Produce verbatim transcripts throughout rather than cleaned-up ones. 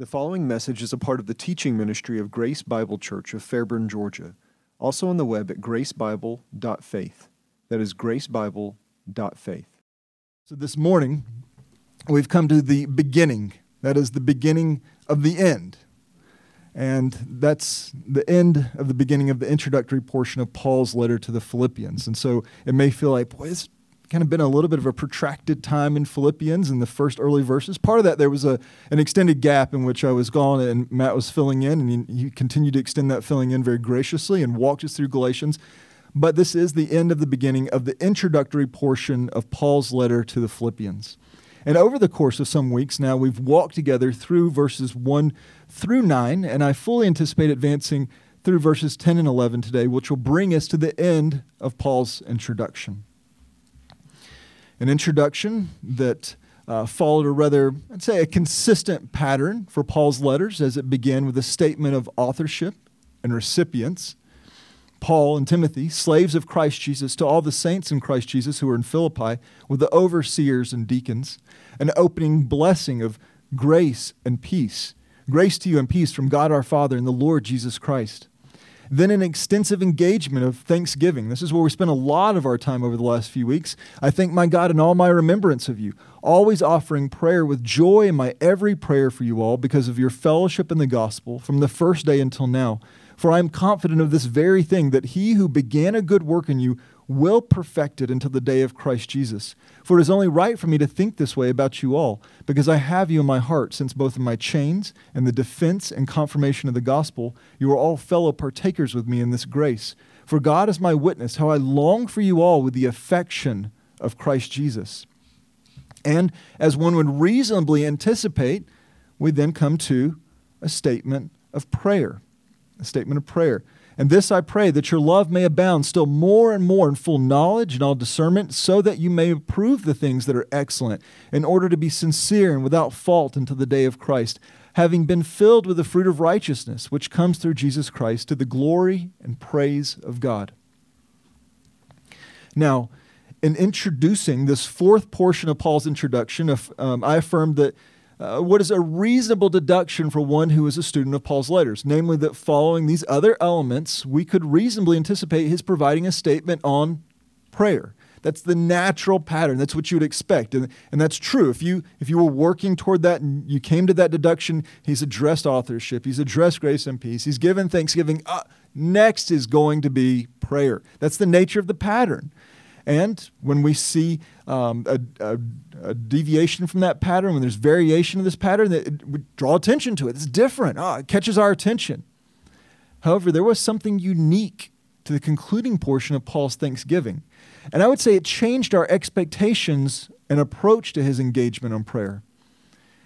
The following message is a part of the teaching ministry of Grace Bible Church of Fairburn, Georgia, also on the web at grace bible dot faith. That is grace bible dot faith. So this morning, we've come to the beginning. That is the beginning of the end. And that's the end of the beginning of the introductory portion of Paul's letter to the Philippians. And so it may feel like, boy, it's kind of been a little bit of a protracted time in Philippians in the first early verses. Part of that, there was a an extended gap in which I was gone and Matt was filling in, and he, he continued to extend that filling in very graciously and walked us through Galatians. But this is the end of the beginning of the introductory portion of Paul's letter to the Philippians. And over the course of some weeks now, we've walked together through verses one through nine, and I fully anticipate advancing through verses ten and eleven today, which will bring us to the end of Paul's introduction. An introduction that uh, followed a rather, I'd say, a consistent pattern for Paul's letters as it began with a statement of authorship and recipients. Paul and Timothy, slaves of Christ Jesus, to all the saints in Christ Jesus who are in Philippi, with the overseers and deacons, an opening blessing of grace and peace. Grace to you and peace from God our Father and the Lord Jesus Christ. Then an extensive engagement of thanksgiving. This is where we spent a lot of our time over the last few weeks. I thank my God in all my remembrance of you, always offering prayer with joy in my every prayer for you all because of your fellowship in the gospel from the first day until now. For I am confident of this very thing, that he who began a good work in you will perfect it until the day of Christ Jesus. For it is only right for me to think this way about you all, because I have you in my heart, since both in my chains and the defense and confirmation of the gospel, you are all fellow partakers with me in this grace. For God is my witness, how I long for you all with the affection of Christ Jesus. And as one would reasonably anticipate, we then come to a statement of prayer, a statement of prayer. And this I pray, that your love may abound still more and more in full knowledge and all discernment, so that you may approve the things that are excellent, in order to be sincere and without fault until the day of Christ, having been filled with the fruit of righteousness, which comes through Jesus Christ, to the glory and praise of God. Now, in introducing this fourth portion of Paul's introduction, um, I affirmed that Uh, what is a reasonable deduction for one who is a student of Paul's letters, namely that following these other elements, we could reasonably anticipate his providing a statement on prayer. That's the natural pattern. That's what you would expect, and, and that's true. If you if you were working toward that and you came to that deduction, he's addressed authorship, he's addressed grace and peace, he's given thanksgiving. Uh, next is going to be prayer. That's the nature of the pattern. And when we see um, a, a, a deviation from that pattern, when there's variation of this pattern, that it, we draw attention to it. It's different. Ah, it catches our attention. However, there was something unique to the concluding portion of Paul's thanksgiving. And I would say it changed our expectations and approach to his engagement on prayer.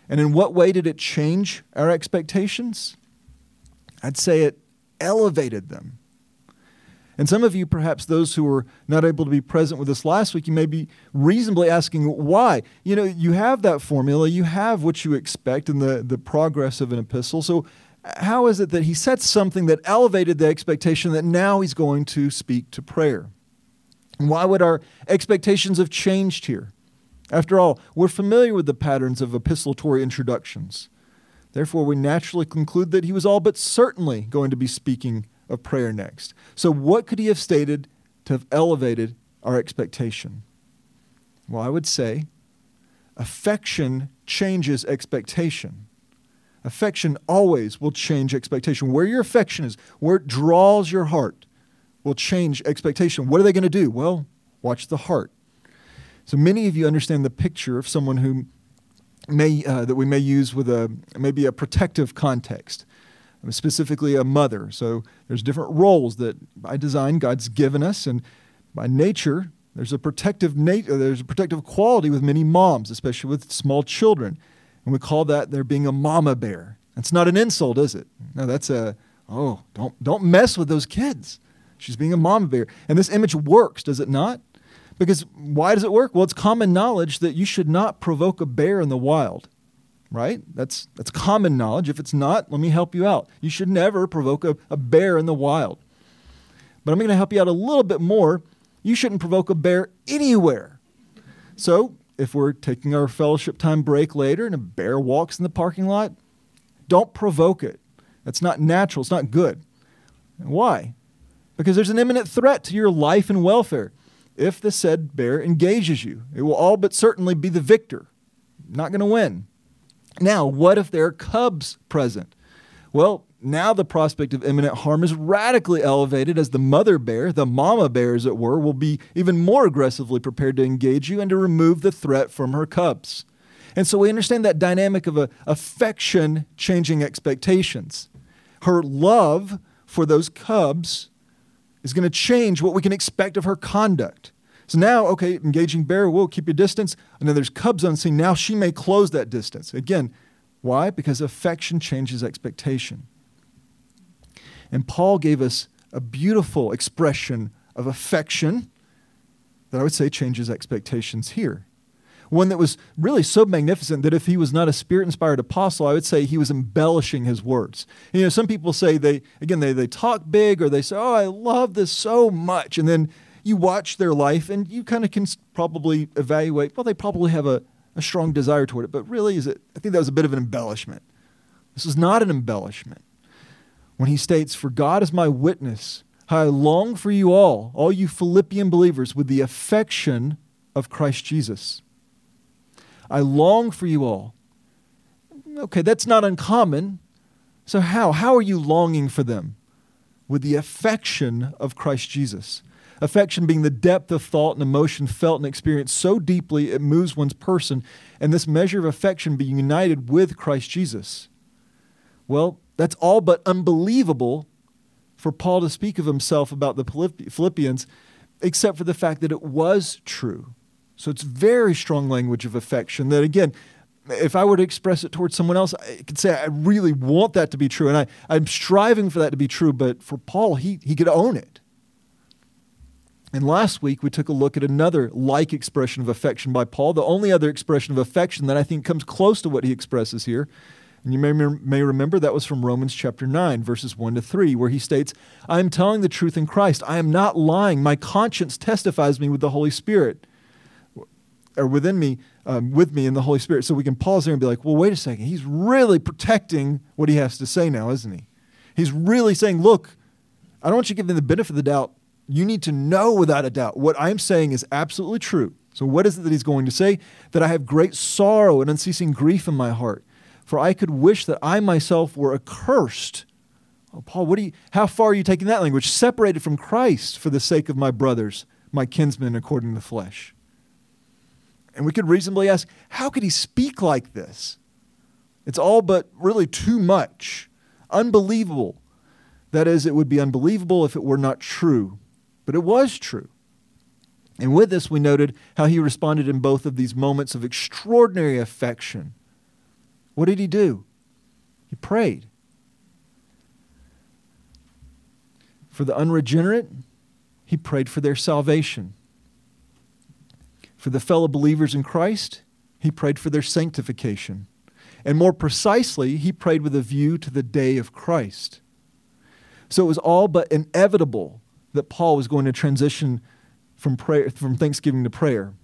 And in what way did it change our expectations? I'd say it elevated them. And some of you, perhaps those who were not able to be present with us last week, you may be reasonably asking why. You know, you have that formula, you have what you expect in the, the progress of an epistle. So how is it that he said something that elevated the expectation that now he's going to speak to prayer? And why would our expectations have changed here? After all, we're familiar with the patterns of epistolatory introductions. Therefore, we naturally conclude that he was all but certainly going to be speaking of prayer next. So what could he have stated to have elevated our expectation? Well, I would say affection changes expectation. Affection always will change expectation. Where your affection is, where it draws your heart, will change expectation. What are they going to do? Well, watch the heart. So many of you understand the picture of someone who may uh, that we may use with a maybe a protective context. Specifically a mother. So there's different roles that by design God's given us, and by nature there's a protective nat- there's a protective quality with many moms, especially with small children, and we call that there being a mama bear. That's not an insult, is it? No, that's a oh don't don't mess with those kids. She's being a mama bear, and this image works, does it not? Because why does it work? Well, it's common knowledge that you should not provoke a bear in the wild. Right? That's that's common knowledge. If it's not, let me help you out. You should never provoke a, a bear in the wild. But I'm going to help you out a little bit more. You shouldn't provoke a bear anywhere. So if we're taking our fellowship time break later and a bear walks in the parking lot, Don't provoke it. That's not natural. It's not good. Why? Because there's an imminent threat to your life and welfare if the said bear engages you. It will all but certainly be the victor. Not going to win. Now, what if there are cubs present? Well, now the prospect of imminent harm is radically elevated as the mother bear, the mama bear as it were, will be even more aggressively prepared to engage you and to remove the threat from her cubs. And so we understand that dynamic of a affection changing expectations. Her love for those cubs is going to change what we can expect of her conduct. So now, okay, engaging bear, we'll keep your distance. And then there's cubs on scene. Now she may close that distance. Again, why? Because affection changes expectation. And Paul gave us a beautiful expression of affection that I would say changes expectations here. One that was really so magnificent that if he was not a Spirit-inspired apostle, I would say he was embellishing his words. You know, some people say they, again, they, they talk big or they say, oh, I love this so much. And then you watch their life and you kind of can probably evaluate, well, they probably have a, a strong desire toward it. But really, is it? I think that was a bit of an embellishment. This is not an embellishment. When he states, for God is my witness, how I long for you all, all you Philippian believers, with the affection of Christ Jesus. I long for you all. Okay, that's not uncommon. So how? How are you longing for them? With the affection of Christ Jesus. Affection being the depth of thought and emotion felt and experienced so deeply it moves one's person, and this measure of affection being united with Christ Jesus. Well, that's all but unbelievable for Paul to speak of himself about the Philippians, except for the fact that it was true. So it's very strong language of affection that, again, if I were to express it towards someone else, I could say I really want that to be true, and I, I'm striving for that to be true, but for Paul, he, he could own it. And last week, we took a look at another like expression of affection by Paul, the only other expression of affection that I think comes close to what he expresses here. And you may, may remember that was from Romans chapter nine, verses one to three, where he states, I am telling the truth in Christ. I am not lying. My conscience testifies me with the Holy Spirit. Or within me, um, with me in the Holy Spirit. So we can pause there and be like, well, wait a second. He's really protecting what he has to say now, isn't he? He's really saying, look, I don't want you to give them the benefit of the doubt. You need to know without a doubt what I'm saying is absolutely true. So what is it that he's going to say? That I have great sorrow and unceasing grief in my heart. For I could wish that I myself were accursed. Oh, Paul, what do you, how far are you taking that language? Separated from Christ for the sake of my brothers, my kinsmen, according to the flesh. And we could reasonably ask, how could he speak like this? It's all but really too much. Unbelievable. That is, it would be unbelievable if it were not true. But it was true. And with this, we noted how he responded in both of these moments of extraordinary affection. What did he do? He prayed. For the unregenerate, he prayed for their salvation. For the fellow believers in Christ, he prayed for their sanctification. And more precisely, he prayed with a view to the day of Christ. So it was all but inevitable that Paul was going to transition from prayer, from thanksgiving to prayer.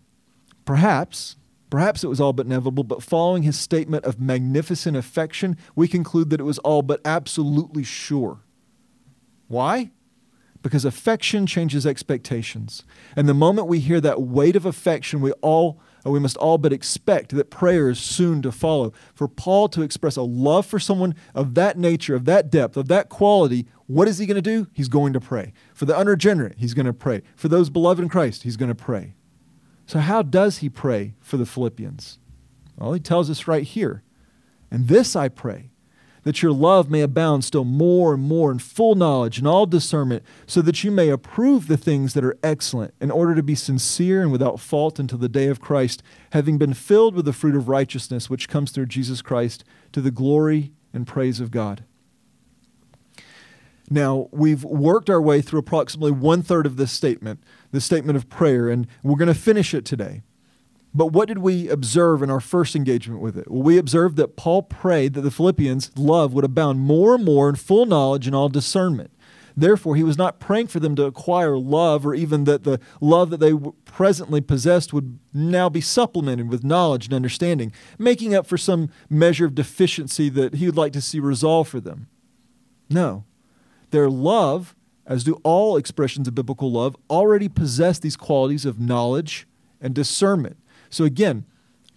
Perhaps, perhaps it was all but inevitable, but following his statement of magnificent affection, we conclude that it was all but absolutely sure. Why? Because affection changes expectations. And the moment we hear that weight of affection, we all we must all but expect that prayer is soon to follow. For Paul to express a love for someone of that nature, of that depth, of that quality, what is he going to do? He's going to pray. For the unregenerate, he's going to pray. For those beloved in Christ, he's going to pray. So how does he pray for the Philippians? Well, he tells us right here. And this I pray, that your love may abound still more and more in full knowledge and all discernment, so that you may approve the things that are excellent, in order to be sincere and without fault until the day of Christ, having been filled with the fruit of righteousness which comes through Jesus Christ, to the glory and praise of God. Now, we've worked our way through approximately one-third of this statement, the statement of prayer, and we're going to finish it today. But what did we observe in our first engagement with it? Well, we observed that Paul prayed that the Philippians' love would abound more and more in full knowledge and all discernment. Therefore, he was not praying for them to acquire love, or even that the love that they presently possessed would now be supplemented with knowledge and understanding, making up for some measure of deficiency that he would like to see resolved for them. No. Their love, as do all expressions of biblical love, already possess these qualities of knowledge and discernment. So again,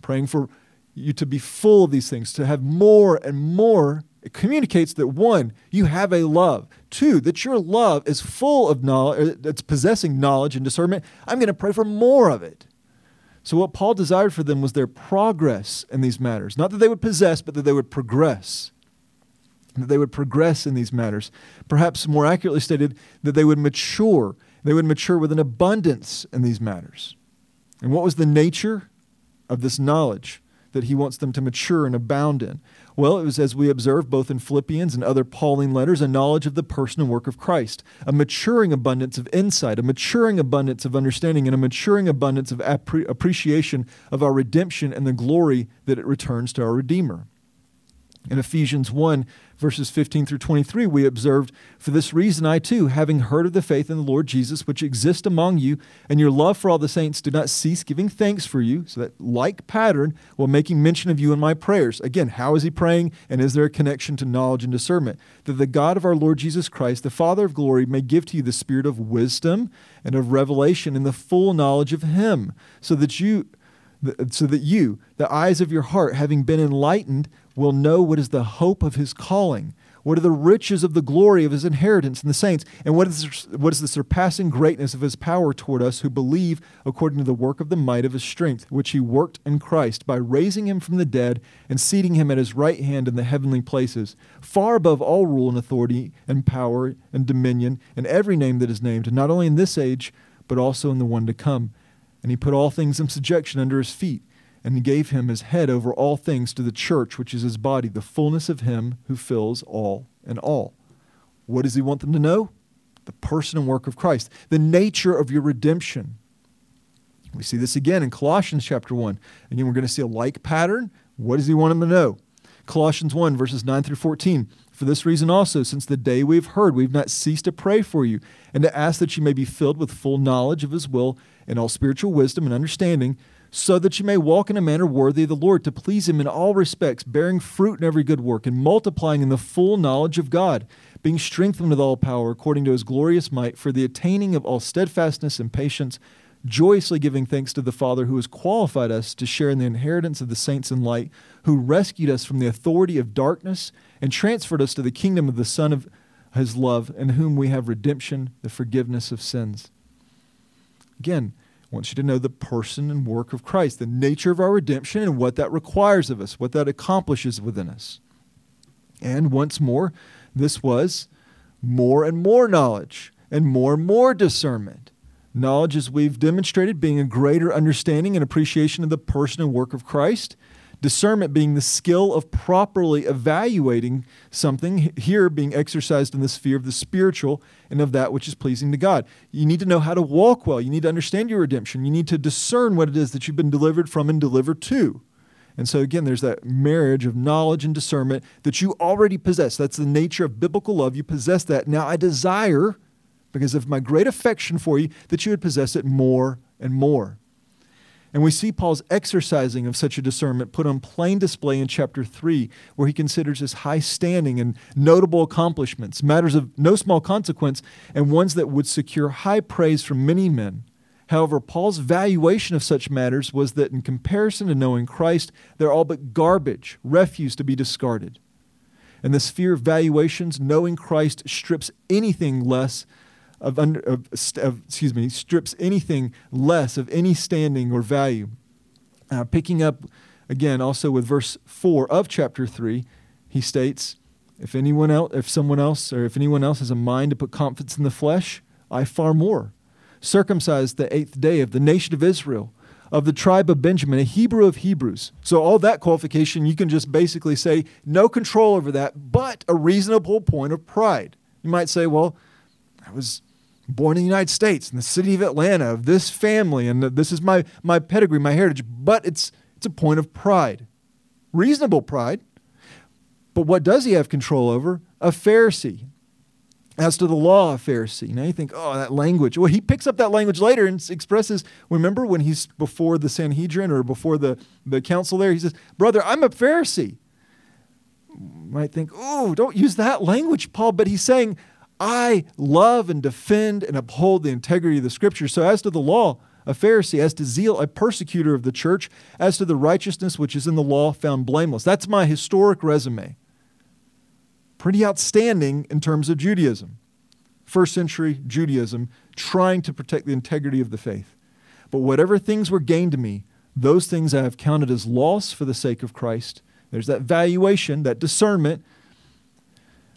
praying for you to be full of these things, to have more and more. It communicates that, one, you have a love. Two, that your love is full of knowledge, it's possessing knowledge and discernment. I'm going to pray for more of it. So what Paul desired for them was their progress in these matters. Not that they would possess, but that they would progress. That they would progress in these matters. Perhaps more accurately stated, that they would mature. They would mature with an abundance in these matters. And what was the nature of this knowledge that he wants them to mature and abound in? Well, it was, as we observe both in Philippians and other Pauline letters, a knowledge of the person and work of Christ, a maturing abundance of insight, a maturing abundance of understanding, and a maturing abundance of appre appreciation of our redemption and the glory that it returns to our Redeemer. In Ephesians one, verses fifteen through twenty-three, we observed, "For this reason I too, having heard of the faith in the Lord Jesus, which exists among you, and your love for all the saints, do not cease giving thanks for you," so that like pattern, "while making mention of you in my prayers." Again, how is he praying, and is there a connection to knowledge and discernment? "That the God of our Lord Jesus Christ, the Father of glory, may give to you the spirit of wisdom and of revelation in the full knowledge of him, so that you, so that you, the eyes of your heart, having been enlightened, will know what is the hope of his calling, what are the riches of the glory of his inheritance in the saints, and what is, what is the surpassing greatness of his power toward us who believe, according to the work of the might of his strength, which he worked in Christ by raising him from the dead and seating him at his right hand in the heavenly places, far above all rule and authority and power and dominion and every name that is named, not only in this age, but also in the one to come. And he put all things in subjection under his feet, and gave him his head over all things to the church, which is his body, the fullness of him who fills all in all." What does he want them to know? The person and work of Christ, the nature of your redemption. We see this again in Colossians chapter one. Again, we're going to see a like pattern. What does he want them to know? Colossians one, verses nine through fourteen. "For this reason also, since the day we have heard, we have not ceased to pray for you, and to ask that you may be filled with full knowledge of his will and all spiritual wisdom and understanding, so that you may walk in a manner worthy of the Lord, to please him in all respects, bearing fruit in every good work, and multiplying in the full knowledge of God, being strengthened with all power according to his glorious might, for the attaining of all steadfastness and patience, joyously giving thanks to the Father who has qualified us to share in the inheritance of the saints in light, who rescued us from the authority of darkness and transferred us to the kingdom of the Son of his love, in whom we have redemption, the forgiveness of sins." Again, wants you to know the person and work of Christ, the nature of our redemption and what that requires of us, what that accomplishes within us. And once more, this was more and more knowledge and more and more discernment. Knowledge, as we've demonstrated, being a greater understanding and appreciation of the person and work of Christ. Discernment being the skill of properly evaluating something, here being exercised in the sphere of the spiritual and of that which is pleasing to God. You need to know how to walk well. You need to understand your redemption. You need to discern what it is that you've been delivered from and delivered to. And so again, there's that marriage of knowledge and discernment that you already possess. That's the nature of biblical love. You possess that. Now I desire, because of my great affection for you, that you would possess it more and more. And we see Paul's exercising of such a discernment put on plain display in chapter three, where he considers his high standing and notable accomplishments, matters of no small consequence, and ones that would secure high praise from many men. However, Paul's valuation of such matters was that in comparison to knowing Christ, they're all but garbage, refuse to be discarded. In the sphere of valuations, knowing Christ strips anything less Of, under, of, of excuse me, strips anything less of any standing or value. Uh, picking up again, also with verse four of chapter three, he states, "If anyone else, if someone else, or if anyone else has a mind to put confidence in the flesh, I far more. Circumcised the eighth day, of the nation of Israel, of the tribe of Benjamin, a Hebrew of Hebrews." So all that qualification, you can just basically say no control over that, but a reasonable point of pride. You might say, "Well, I was born in the United States, in the city of Atlanta, of this family, and this is my, my pedigree, my heritage," but it's, it's a point of pride, reasonable pride. But what does he have control over? A Pharisee. As to the law, Pharisee. Now you think, oh, that language. Well, he picks up that language later and expresses, remember when he's before the Sanhedrin or before the, the council there, he says, brother, I'm a Pharisee. You might think, oh, don't use that language, Paul. But he's saying, I love and defend and uphold the integrity of the Scripture. So as to the law, a Pharisee. As to zeal, a persecutor of the church. As to the righteousness which is in the law, found blameless. That's my historic resume. Pretty outstanding in terms of Judaism. First century Judaism, trying to protect the integrity of the faith. But whatever things were gained to me, those things I have counted as loss for the sake of Christ. There's that valuation, that discernment.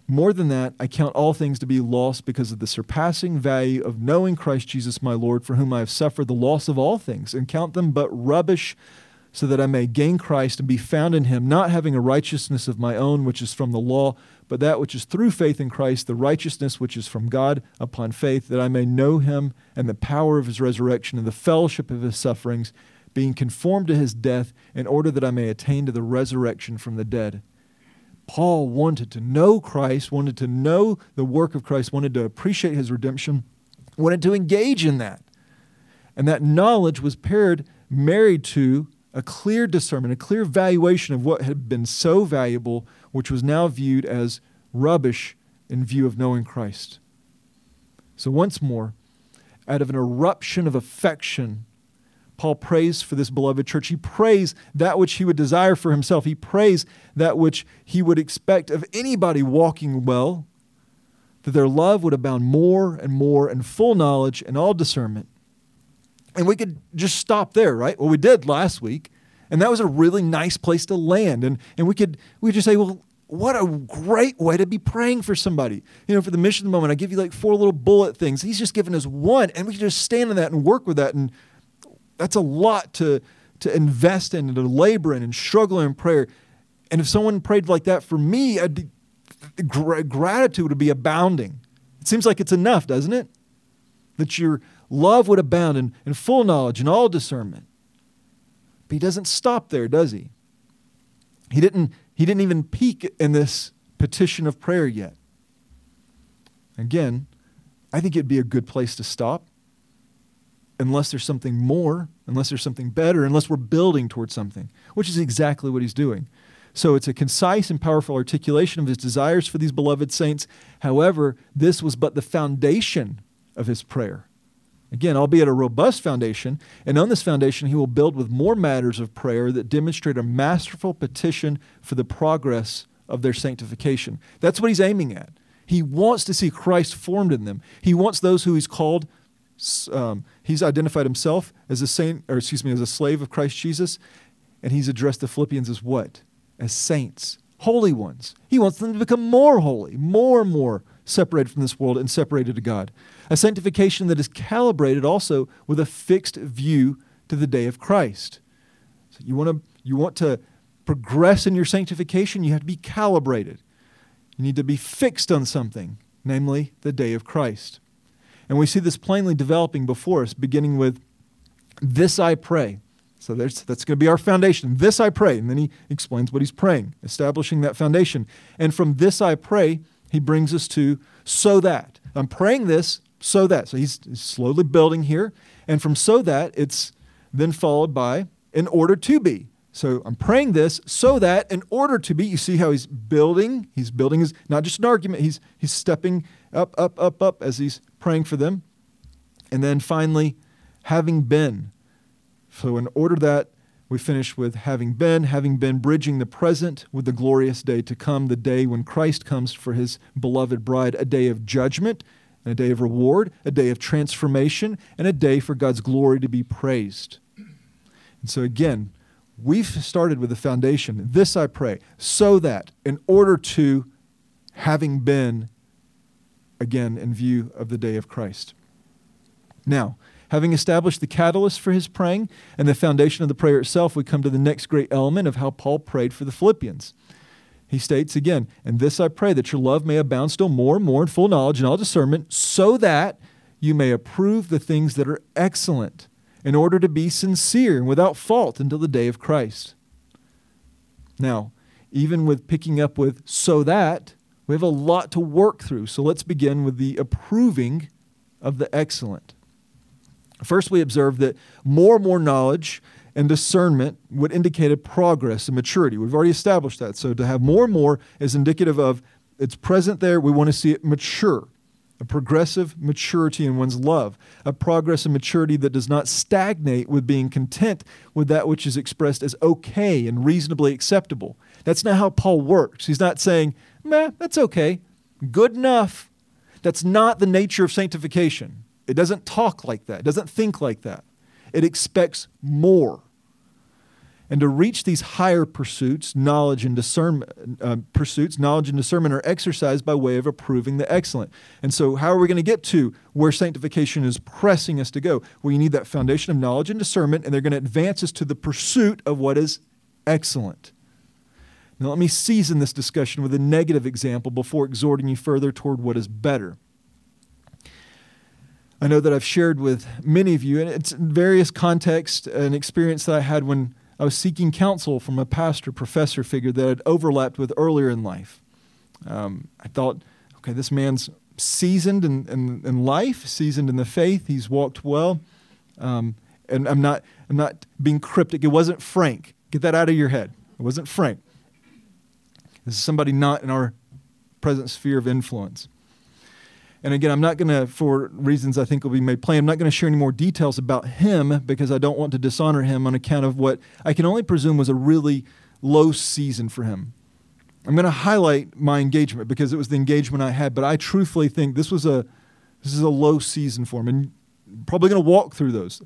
More than that, I count all things to be lost because of the surpassing value of knowing Christ Jesus my Lord, for whom I have suffered the loss of all things, and count them but rubbish, so that I may gain Christ and be found in him, not having a righteousness of my own, which is from the law, but that which is through faith in Christ, the righteousness which is from God upon faith, that I may know him and the power of his resurrection and the fellowship of his sufferings, being conformed to his death, in order that I may attain to the resurrection from the dead. Paul wanted to know Christ, wanted to know the work of Christ, wanted to appreciate his redemption, wanted to engage in that. And that knowledge was paired, married to a clear discernment, a clear valuation of what had been so valuable, which was now viewed as rubbish in view of knowing Christ. So once more, out of an eruption of affection, Paul prays for this beloved church. He prays that which he would desire for himself. He prays that which he would expect of anybody walking well, that their love would abound more and more in full knowledge and all discernment. And we could just stop there, right? Well, we did last week, and that was a really nice place to land. And and we could we just say, well, what a great way to be praying for somebody. You know, for the mission of the moment, I give you like four little bullet things. He's just given us one, and we can just stand in that and work with that. And that's a lot to to invest in and to labor in and struggle in prayer. And if someone prayed like that for me, I'd be, gr- gratitude would be abounding. It seems like it's enough, doesn't it? That you're love would abound in, in full knowledge and all discernment. But he doesn't stop there, does he? He didn't, he didn't even peak in this petition of prayer yet. Again, I think it'd be a good place to stop unless there's something more, unless there's something better, unless we're building towards something, which is exactly what he's doing. So it's a concise and powerful articulation of his desires for these beloved saints. However, this was but the foundation of his prayer. Again, albeit a robust foundation, and on this foundation he will build with more matters of prayer that demonstrate a masterful petition for the progress of their sanctification. That's what he's aiming at. He wants to see Christ formed in them. He wants those who he's called, um, he's identified himself as a saint, or excuse me, as a slave of Christ Jesus, and he's addressed the Philippians as what? As saints, holy ones. He wants them to become more holy, more and more separated from this world and separated to God. A sanctification that is calibrated also with a fixed view to the day of Christ. So you want to you want to progress in your sanctification, you have to be calibrated. You need to be fixed on something, namely the day of Christ. And we see this plainly developing before us, beginning with, this I pray. So that's, that's going to be our foundation. This I pray. And then he explains what he's praying, establishing that foundation. And from this I pray, he brings us to so that. I'm praying this so that. So he's, he's slowly building here. And from so that, it's then followed by in order to be. So I'm praying this so that in order to be. You see how he's building. He's building his, not just an argument. He's, he's stepping up, up, up, up as he's praying for them. And then finally, having been. So in order that, we finish with having been, having been bridging the present with the glorious day to come, the day when Christ comes for his beloved bride, a day of judgment and a day of reward, a day of transformation, and a day for God's glory to be praised. And so again, we've started with the foundation. This I pray, so that in order to having been, again, in view of the day of Christ. Now, having established the catalyst for his praying and the foundation of the prayer itself, we come to the next great element of how Paul prayed for the Philippians. He states again, and this I pray, that your love may abound still more and more in full knowledge and all discernment, so that you may approve the things that are excellent, in order to be sincere and without fault until the day of Christ. Now, even with picking up with so that, We have a lot to work through, so let's begin with the approving of the excellent. First, we observe that more and more knowledge and discernment would indicate a progress in maturity. We've already established that. So to have more and more is indicative of it's present there. We want to see it mature, a progressive maturity in one's love, a progress in maturity that does not stagnate with being content with that which is expressed as okay and reasonably acceptable. That's not how Paul works. He's not saying, meh, that's okay, good enough. That's not the nature of sanctification. It doesn't talk like that. It doesn't think like that. It expects more. And to reach these higher pursuits, knowledge and discernment, uh, pursuits, knowledge and discernment are exercised by way of approving the excellent. And so how are we going to get to where sanctification is pressing us to go? Well, you need that foundation of knowledge and discernment, and they're going to advance us to the pursuit of what is excellent. Now, let me season this discussion with a negative example before exhorting you further toward what is better. I know that I've shared with many of you, and it's in various contexts, an experience that I had when I was seeking counsel from a pastor, professor figure that I'd overlapped with earlier in life. Um, I thought, okay, this man's seasoned in, in, in life, seasoned in the faith. He's walked well. Um, and I'm not, I'm not being cryptic. It wasn't Frank. Get that out of your head. It wasn't Frank. This is somebody not in our present sphere of influence. And again, I'm not going to, for reasons I think will be made plain, I'm not going to share any more details about him because I don't want to dishonor him on account of what I can only presume was a really low season for him. I'm going to highlight my engagement because it was the engagement I had, but I truthfully think this was a this is a low season for him, and I'm probably going to walk through those.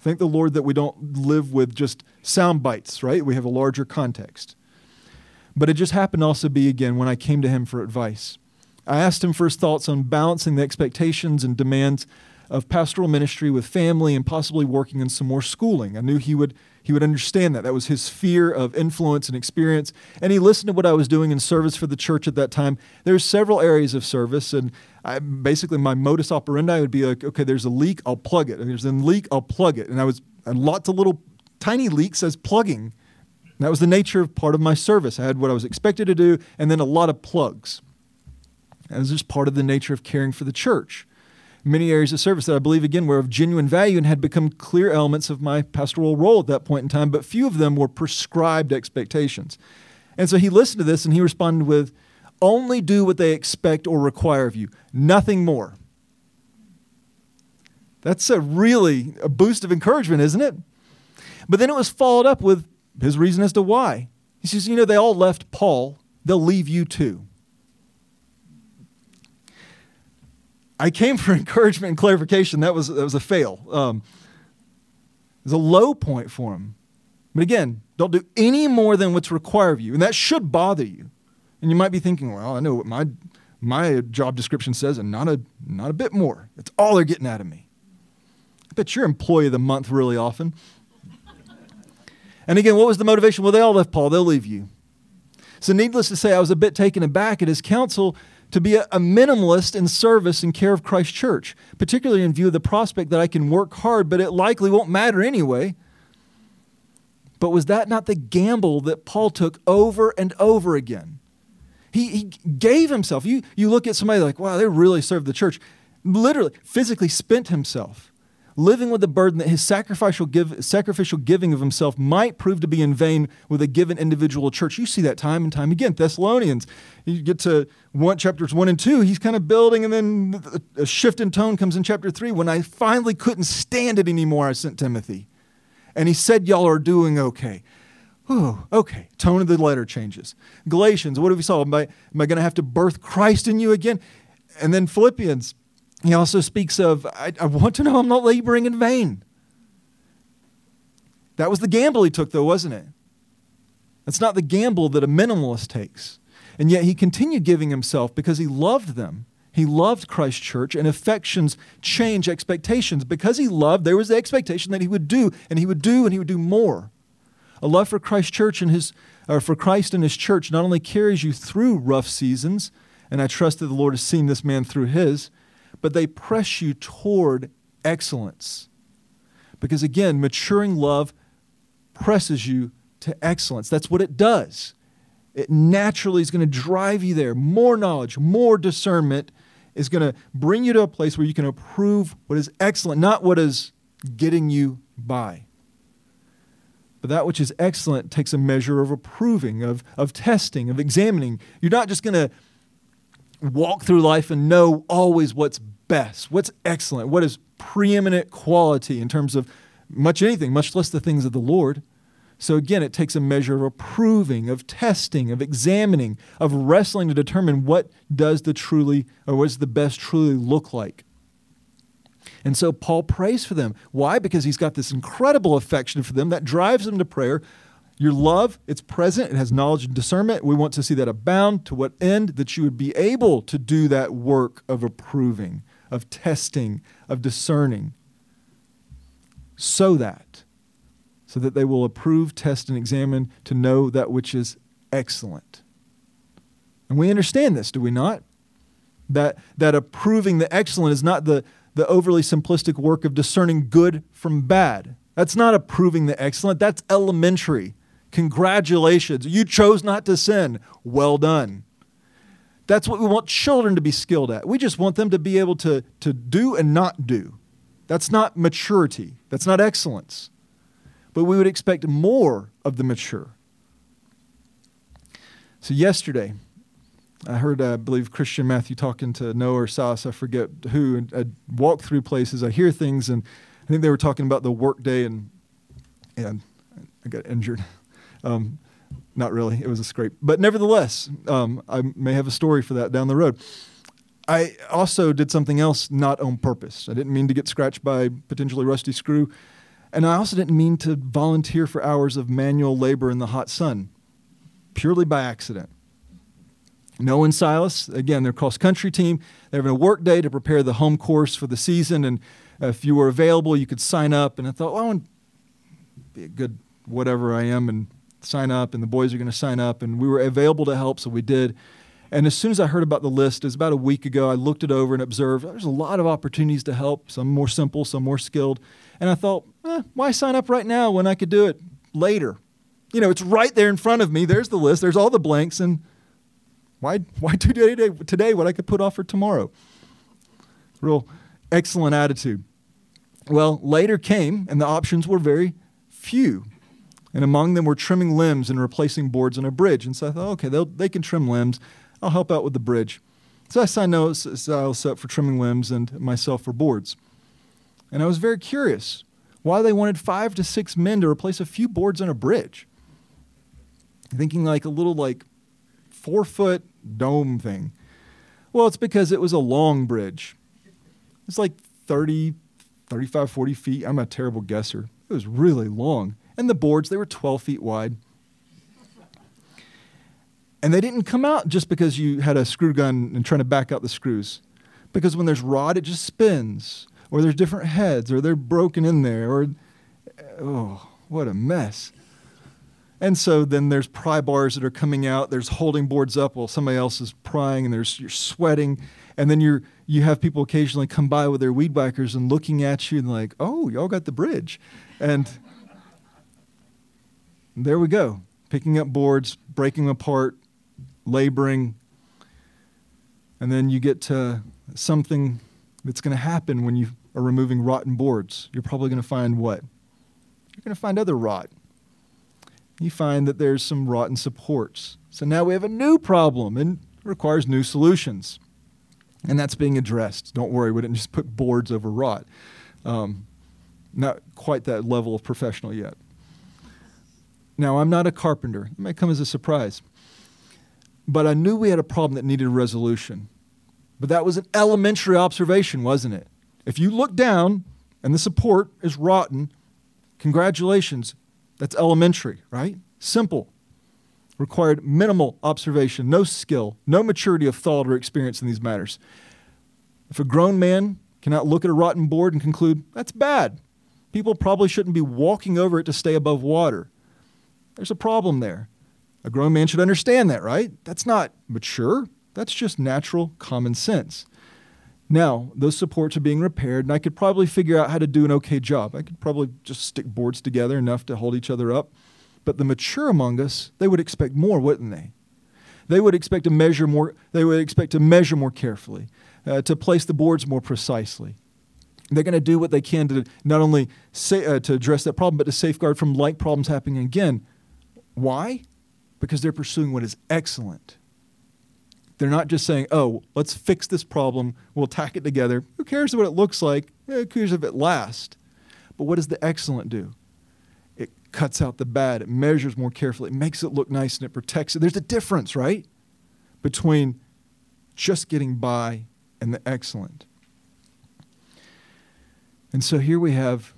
Thank the Lord that we don't live with just sound bites, right? We have a larger context. But it just happened to also be, again, when I came to him for advice. I asked him for his thoughts on balancing the expectations and demands of pastoral ministry with family and possibly working in some more schooling. I knew he would he would understand that. That was his sphere of influence and experience. And he listened to what I was doing in service for the church at that time. There's several areas of service, and I, basically my modus operandi would be like, okay, there's a leak, I'll plug it. And there's a leak, I'll plug it. And I was and lots of little tiny leaks as plugging. And that was the nature of part of my service. I had what I was expected to do, and then a lot of plugs. It was just part of the nature of caring for the church. Many areas of service that I believe, again, were of genuine value and had become clear elements of my pastoral role at that point in time, but few of them were prescribed expectations. And so he listened to this and he responded with, only do what they expect or require of you, nothing more. That's a really a boost of encouragement, isn't it? But then it was followed up with his reason as to why. He says, you know, they all left Paul, they'll leave you too. I came for encouragement and clarification. That was, that was a fail. Um, it was a low point for him. But again, don't do any more than what's required of you. And that should bother you. And you might be thinking, well, I know what my, my job description says and not a, not a bit more. That's all they're getting out of me. I bet you're employee of the month really often. And again, what was the motivation? Well, they all left Paul. They'll leave you. So needless to say, I was a bit taken aback at his counsel to be a minimalist in service and care of Christ's church, particularly in view of the prospect that I can work hard, but it likely won't matter anyway. But was that not the gamble that Paul took over and over again? He, he gave himself. You, you look at somebody like, wow, they really served the church. Literally, physically spent himself, living with the burden that his sacrificial, give, sacrificial giving of himself might prove to be in vain with a given individual church. You see that time and time again. Thessalonians, you get to one, chapters one and two, he's kind of building, and then a shift in tone comes in chapter three. When I finally couldn't stand it anymore, I sent Timothy. And he said, y'all are doing okay. Whew, okay, tone of the letter changes. Galatians, what have we saw? Am I, am I going to have to birth Christ in you again? And then Philippians, he also speaks of, I, I want to know I'm not laboring in vain. That was the gamble he took, though, wasn't it? That's not the gamble that a minimalist takes. And yet he continued giving himself because he loved them. He loved Christ's church, and affections change expectations. Because he loved, there was the expectation that he would do, and he would do, and he would do more. A love for Christ's church and his, or for Christ and his church not only carries you through rough seasons, and I trust that the Lord has seen this man through his, but they press you toward excellence. Because again, maturing love presses you to excellence. That's what it does. It naturally is going to drive you there. More knowledge, more discernment is going to bring you to a place where you can approve what is excellent, not what is getting you by. But that which is excellent takes a measure of approving, of, of testing, of examining. You're not just going to walk through life and know always what's best, what's excellent, what is preeminent quality in terms of much anything, much less the things of the Lord. So again, it takes a measure of approving, of testing, of examining, of wrestling to determine what does the truly, or what does the best truly look like. And so Paul prays for them. Why? Because he's got this incredible affection for them that drives them to prayer. Your love, it's present, it has knowledge and discernment. We want to see that abound. To what end? That you would be able to do that work of approving, of testing, of discerning, so that. so that they will approve, test, and examine to know that which is excellent. And we understand this, do we not? That, that approving the excellent is not the, the overly simplistic work of discerning good from bad. That's not approving the excellent. That's elementary. Congratulations. You chose not to sin. Well done. That's what we want children to be skilled at. We just want them to be able to, to do and not do. That's not maturity. That's not excellence. But we would expect more of the mature. So yesterday, I heard, I believe, Christian Matthew talking to Noah or Silas, I forget who, and I walk through places, I hear things, and I think they were talking about the work day, and, and I got injured. Um, not really, it was a scrape. But nevertheless, um, I may have a story for that down the road. I also did something else not on purpose. I didn't mean to get scratched by a potentially rusty screw. And I also didn't mean to volunteer for hours of manual labor in the hot sun, purely by accident. Noah and Silas, again, their cross-country team, they're having a work day to prepare the home course for the season, and if you were available, you could sign up. And I thought, well, I want to be a good whatever I am and sign up, and the boys are going to sign up, and we were available to help, so we did. And as soon as I heard about the list, it was about a week ago, I looked it over and observed, there's a lot of opportunities to help, some more simple, some more skilled. And I thought, eh, why sign up right now when I could do it later? You know, it's right there in front of me. There's the list. There's all the blanks. And why why do today, today what I could put off for tomorrow? Real excellent attitude. Well, later came, and the options were very few. And among them were trimming limbs and replacing boards on a bridge. And so I thought, okay, they can trim limbs. I'll help out with the bridge. So I signed Noah Silas up for trimming limbs and myself for boards. And I was very curious why they wanted five to six men to replace a few boards on a bridge. Thinking like a little like four foot dome thing. Well, it's because it was a long bridge. It's like thirty, thirty-five, forty feet. I'm a terrible guesser. It was really long. And the boards, they were twelve feet wide. And they didn't come out just because you had a screw gun and trying to back out the screws. Because when there's rod, it just spins. Or there's different heads. Or they're broken in there. Or, oh, what a mess. And so then there's pry bars that are coming out. There's holding boards up while somebody else is prying. And there's you're sweating. And then you're you have people occasionally come by with their weed whackers and looking at you and like, oh, y'all got the bridge. And there we go. Picking up boards, breaking them apart, laboring, and then you get to something that's going to happen when you are removing rotten boards. You're probably going to find what? You're going to find other rot. You find that there's some rotten supports. So now we have a new problem and it requires new solutions. And that's being addressed. Don't worry, we didn't just put boards over rot. Um, not quite that level of professional yet. Now, I'm not a carpenter. It might come as a surprise. But I knew we had a problem that needed a resolution. But that was an elementary observation, wasn't it? If you look down and the support is rotten, congratulations, that's elementary, right? Simple. Required minimal observation, no skill, no maturity of thought or experience in these matters. If a grown man cannot look at a rotten board and conclude, that's bad. People probably shouldn't be walking over it to stay above water. There's a problem there. A grown man should understand that, right? That's not mature. That's just natural common sense. Now, those supports are being repaired, and I could probably figure out how to do an okay job. I could probably just stick boards together enough to hold each other up. But the mature among us, they would expect more, wouldn't they? They would expect to measure more. They would expect to measure more carefully, uh, to place the boards more precisely. They're going to do what they can to not only say, uh, to address that problem, but to safeguard from like problems happening again. Why? Because they're pursuing what is excellent. They're not just saying, oh, let's fix this problem. We'll tack it together. Who cares what it looks like? Who cares if it lasts? But what does the excellent do? It cuts out the bad. It measures more carefully. It makes it look nice, and it protects it. There's a difference, right, between just getting by and the excellent. And so here we have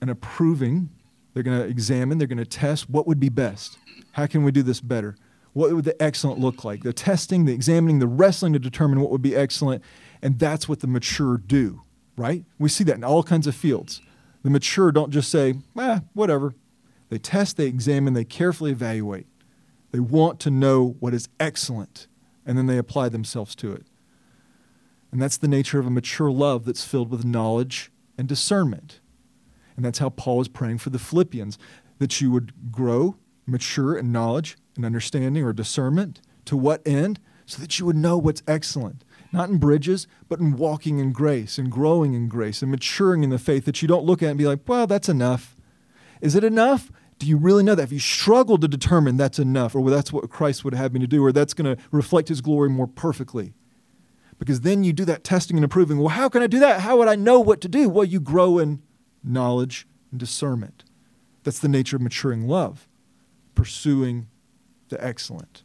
an approving. They're going to examine. They're going to test. What would be best? How can we do this better? What would the excellent look like? The testing, the examining, the wrestling to determine what would be excellent. And that's what the mature do, right? We see that in all kinds of fields. The mature don't just say, eh, whatever. They test, they examine, they carefully evaluate. They want to know what is excellent, and then they apply themselves to it. And that's the nature of a mature love that's filled with knowledge and discernment. And that's how Paul is praying for the Philippians, that you would grow, mature in knowledge and understanding or discernment. To what end? So that you would know what's excellent. Not in bridges, but in walking in grace and growing in grace and maturing in the faith, that you don't look at it and be like, well, that's enough. Is it enough? Do you really know that? If you struggle to determine that's enough, or well, that's what Christ would have me to do, or that's going to reflect his glory more perfectly. Because then you do that testing and approving. Well, how can I do that? How would I know what to do? Well, you grow in knowledge and discernment. That's the nature of maturing love, pursuing the excellent.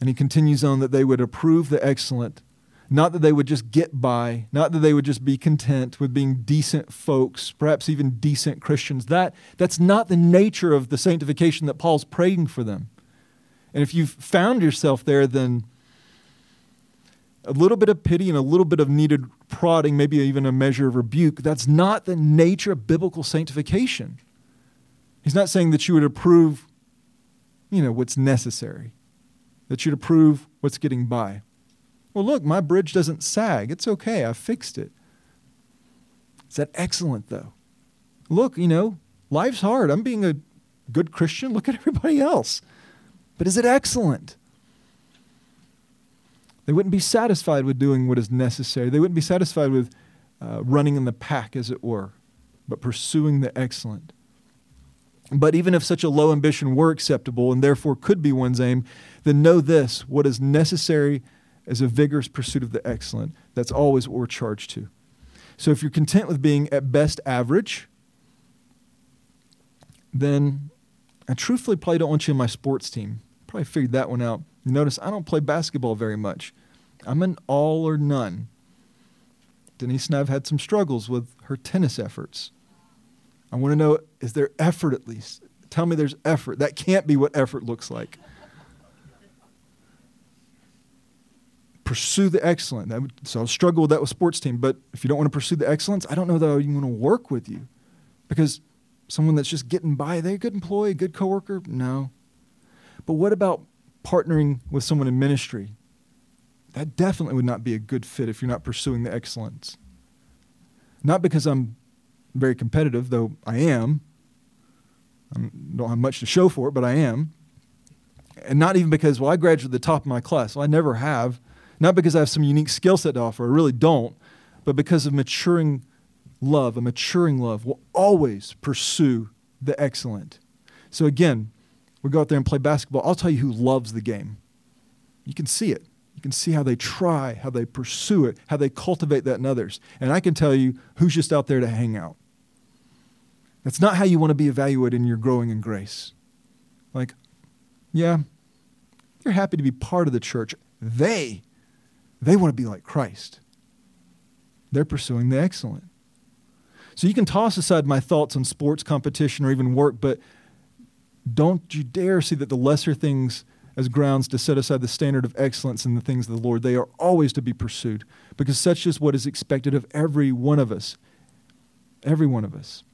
And he continues on that they would approve the excellent, not that they would just get by, not that they would just be content with being decent folks, perhaps even decent Christians. That, that's not the nature of the sanctification that Paul's praying for them. And if you've found yourself there, then a little bit of pity and a little bit of needed prodding, maybe even a measure of rebuke. That's not the nature of biblical sanctification. He's not saying that you would approve, you know, what's necessary, that you'd approve what's getting by. Well, look, my bridge doesn't sag. It's okay. I fixed it. Is that excellent, though? Look, you know, life's hard. I'm being a good Christian. Look at everybody else. But is it excellent? They wouldn't be satisfied with doing what is necessary. They wouldn't be satisfied with uh, running in the pack, as it were, but pursuing the excellent. But even if such a low ambition were acceptable and therefore could be one's aim, then know this, what is necessary is a vigorous pursuit of the excellent. That's always what we're charged to. So if you're content with being at best average, then I truthfully probably don't want you in my sports team. Probably figured that one out. Notice I don't play basketball very much. I'm an all or none. Denise and I have had some struggles with her tennis efforts. I want to know, is there effort at least? Tell me there's effort. That can't be what effort looks like. Pursue the excellent. That would, so I'll struggle with that with sports team. But if you don't want to pursue the excellence, I don't know that I even want to work with you. Because someone that's just getting by, are they a good employee, a good coworker? No. But what about partnering with someone in ministry? That definitely would not be a good fit if you're not pursuing the excellence. Not because I'm very competitive, though I am. I don't have much to show for it, but I am. And not even because, well, I graduated at the top of my class. Well, I never have. Not because I have some unique skill set to offer. I really don't. But because of maturing love, a maturing love will always pursue the excellent. So again, we go out there and play basketball. I'll tell you who loves the game. You can see it. You can see how they try, how they pursue it, how they cultivate that in others. And I can tell you who's just out there to hang out. That's not how you want to be evaluated in your growing in grace. Like, yeah, they're happy to be part of the church. They, they want to be like Christ. They're pursuing the excellent. So you can toss aside my thoughts on sports competition or even work, but don't you dare see that the lesser things as grounds to set aside the standard of excellence in the things of the Lord. They are always to be pursued, because such is what is expected of every one of us. Every one of us.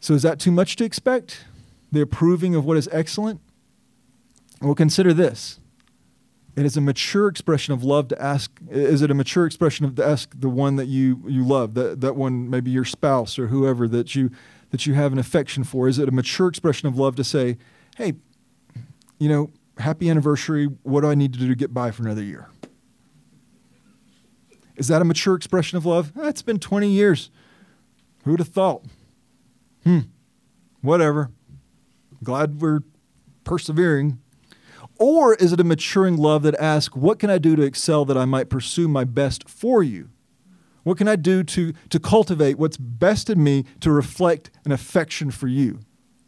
So is that too much to expect? The approving of what is excellent? Well, consider this. It is a mature expression of love to ask, is it a mature expression of to ask the one that you, you love, that, that one, maybe your spouse or whoever that you that you have an affection for? Is it a mature expression of love to say, hey, you know, happy anniversary, what do I need to do to get by for another year? Is that a mature expression of love? Ah, it's been twenty years. Who would have thought? Hmm, whatever. Glad we're persevering. Or is it a maturing love that asks, what can I do to excel that I might pursue my best for you? What can I do to, to cultivate what's best in me to reflect an affection for you?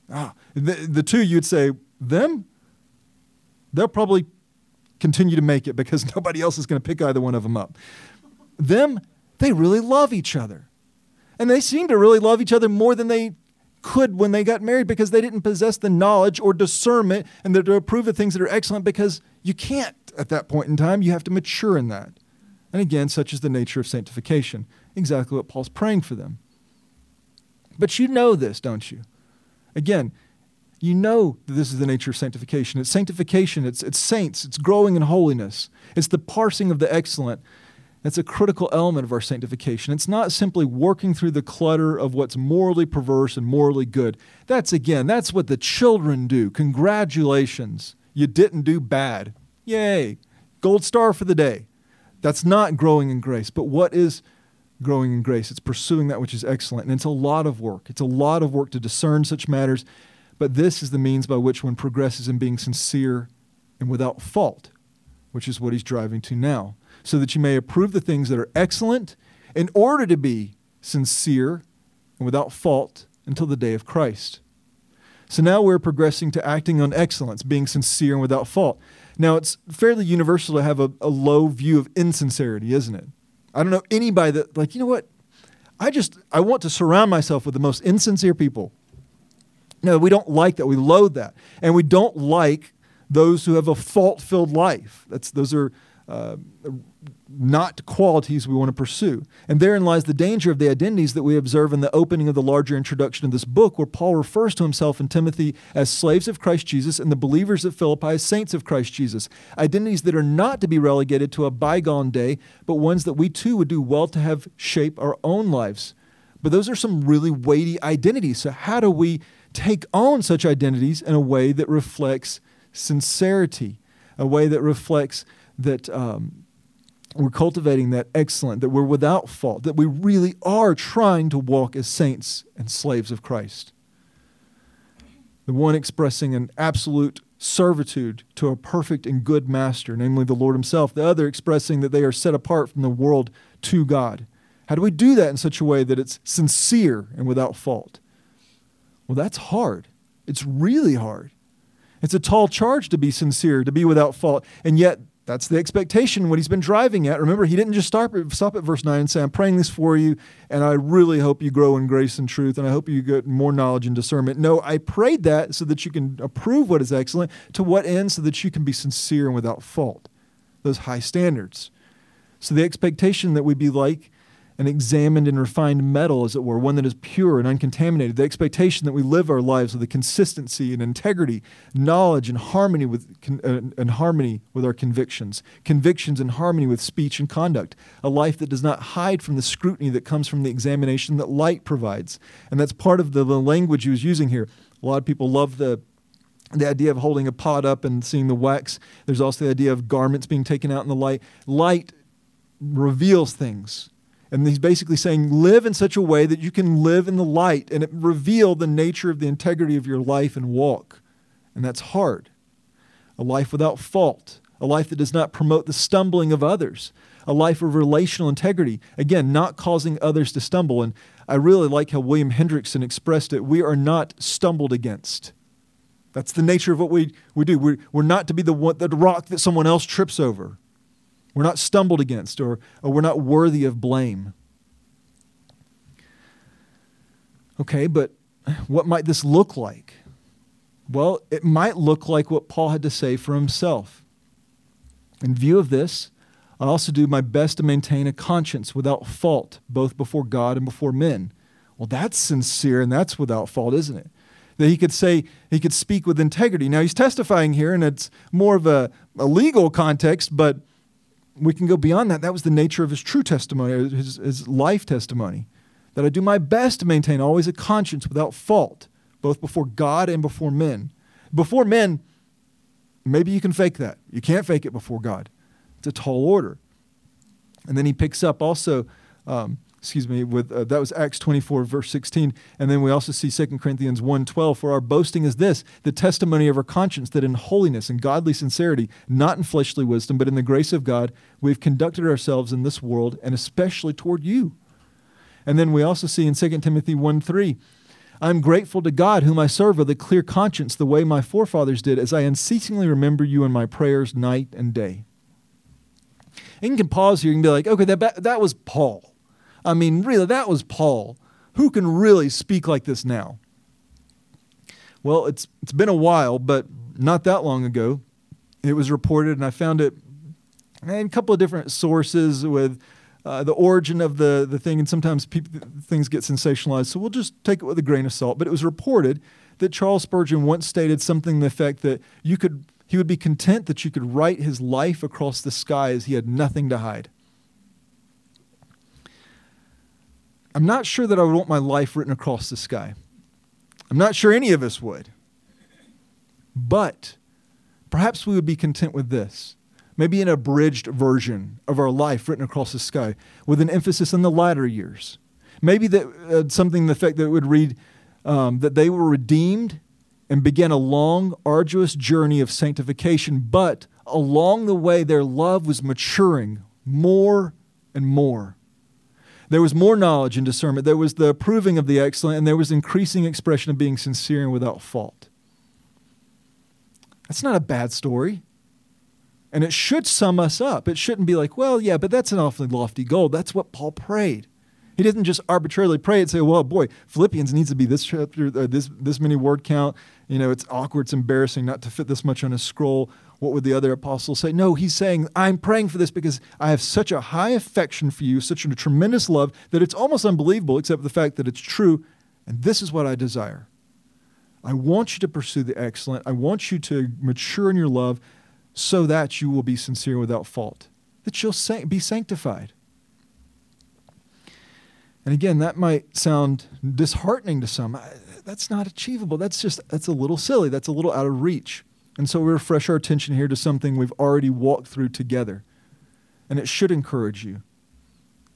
Ah, the, the two, you'd say, them? They'll probably continue to make it because nobody else is going to pick either one of them up. Them, they really love each other. And they seem to really love each other more than they could when they got married because they didn't possess the knowledge or discernment and they're to approve of things that are excellent because you can't at that point in time. You have to mature in that. And again, such is the nature of sanctification. Exactly what Paul's praying for them. But you know this, don't you? Again, you know that this is the nature of sanctification. It's sanctification, it's, it's saints, it's growing in holiness. It's the parsing of the excellent. That's a critical element of our sanctification. It's not simply working through the clutter of what's morally perverse and morally good. That's, again, that's what the children do. Congratulations, you didn't do bad. Yay, gold star for the day. That's not growing in grace. But what is growing in grace? It's pursuing that which is excellent. And it's a lot of work. It's a lot of work to discern such matters. But this is the means by which one progresses in being sincere and without fault, which is what he's driving to now, so that you may approve the things that are excellent in order to be sincere and without fault until the day of Christ. So now we're progressing to acting on excellence, being sincere and without fault. Now, it's fairly universal to have a, a low view of insincerity, isn't it? I don't know anybody that, like, you know what? I just, I want to surround myself with the most insincere people. No, we don't like that. We loathe that. And we don't like those who have a fault-filled life. That's, those are uh, not qualities we want to pursue. And therein lies the danger of the identities that we observe in the opening of the larger introduction of this book, where Paul refers to himself and Timothy as slaves of Christ Jesus and the believers of Philippi as saints of Christ Jesus, identities that are not to be relegated to a bygone day, but ones that we too would do well to have shape our own lives. But those are some really weighty identities. So how do we take on such identities in a way that reflects sincerity, a way that reflects that um, we're cultivating that excellence, that we're without fault, that we really are trying to walk as saints and slaves of Christ? The one expressing an absolute servitude to a perfect and good master, namely the Lord himself. The other expressing that they are set apart from the world to God. How do we do that in such a way that it's sincere and without fault? Well, that's hard. It's really hard. It's a tall charge to be sincere, to be without fault. And yet, that's the expectation, what he's been driving at. Remember, he didn't just stop at, stop at verse nine and say, I'm praying this for you, and I really hope you grow in grace and truth, and I hope you get more knowledge and discernment. No, I prayed that so that you can approve what is excellent. To what end? So that you can be sincere and without fault. Those high standards. So the expectation that we be like an examined and refined metal, as it were, one that is pure and uncontaminated. The expectation that we live our lives with a consistency and integrity, knowledge and harmony with uh, and harmony with our convictions, convictions in harmony with speech and conduct, a life that does not hide from the scrutiny that comes from the examination that light provides. And that's part of the, the language he was using here. A lot of people love the The idea of holding a pot up and seeing the wax. There's also the idea of garments being taken out in the light. Light reveals things. And he's basically saying, live in such a way that you can live in the light and it reveal the nature of the integrity of your life and walk. And that's hard. A life without fault, a life that does not promote the stumbling of others, a life of relational integrity, again, not causing others to stumble. And I really like how William Hendrickson expressed it. We are not stumbled against. That's the nature of what we, we do. We're, we're not to be the, one, the rock that someone else trips over. We're not stumbled against, or, or we're not worthy of blame. Okay, but what might this look like? Well, it might look like what Paul had to say for himself. In view of this, I also do my best to maintain a conscience without fault, both before God and before men. Well, that's sincere and that's without fault, isn't it? That he could say, he could speak with integrity. Now, he's testifying here, and it's more of a, a legal context, but we can go beyond that. That was the nature of his true testimony, his, his life testimony, that I do my best to maintain always a conscience without fault, both before God and before men. Before men, Maybe you can fake that. You can't fake it before God. It's a tall order. And then he picks up also, um, excuse me, with uh, that was Acts twenty-four, verse sixteen. And then we also see Second Corinthians one twelve, for our boasting is this, the testimony of our conscience, that in holiness and godly sincerity, not in fleshly wisdom, but in the grace of God, we've conducted ourselves in this world, and especially toward you. And then we also see in Second Timothy one three, I'm grateful to God, whom I serve with a clear conscience, the way my forefathers did, as I unceasingly remember you in my prayers night and day. And you can pause here and be like, okay, that, that was Paul. I mean, really, that was Paul. Who can really speak like this now? Well, it's it's been a while, but not that long ago, it was reported, and I found it in a couple of different sources with Uh, the origin of the, the thing, and sometimes people, things get sensationalized, so we'll just take it with a grain of salt. But it was reported that Charles Spurgeon once stated something to the effect that you could he would be content that you could write his life across the sky as he had nothing to hide. I'm not sure that I would want my life written across the sky. I'm not sure any of us would. But perhaps we would be content with this. Maybe an abridged version of our life written across the sky with an emphasis on the latter years. Maybe that uh, something, the fact that it would read um, that they were redeemed and began a long, arduous journey of sanctification, but along the way their love was maturing more and more. There was more knowledge and discernment. There was the approving of the excellent, and there was increasing expression of being sincere and without fault. That's not a bad story. And it should sum us up. It shouldn't be like, well, yeah, but that's an awfully lofty goal. That's what Paul prayed. He didn't just arbitrarily pray and say, well, boy, Philippians needs to be this chapter, this this many word count. You know, it's awkward, it's embarrassing not to fit this much on a scroll. What would the other apostles say? No, he's saying, I'm praying for this because I have such a high affection for you, such a tremendous love, that it's almost unbelievable except for the fact that it's true, and this is what I desire. I want you to pursue the excellent. I want you to mature in your love, so that you will be sincere without fault, that you'll be sanctified. And again, that might sound disheartening to some. That's not achievable. That's just, that's a little silly. That's a little out of reach. And so we refresh our attention here to something we've already walked through together. And it should encourage you.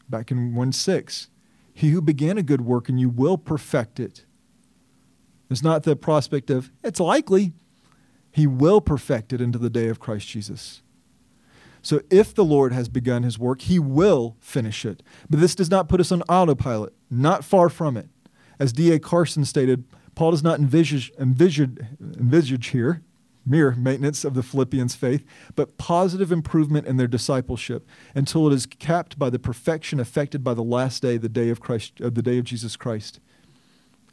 Back in one six, he who began a good work in you will perfect it. It's not the prospect of, it's likely. He will perfect it into the day of Christ Jesus. So if the Lord has begun his work, he will finish it. But this does not put us on autopilot, not far from it. As D A Carson stated, Paul does not envisage, envisage, envisage here, mere maintenance of the Philippians' faith, but positive improvement in their discipleship until it is capped by the perfection affected by the last day, the day of Christ, uh, the day of Jesus Christ.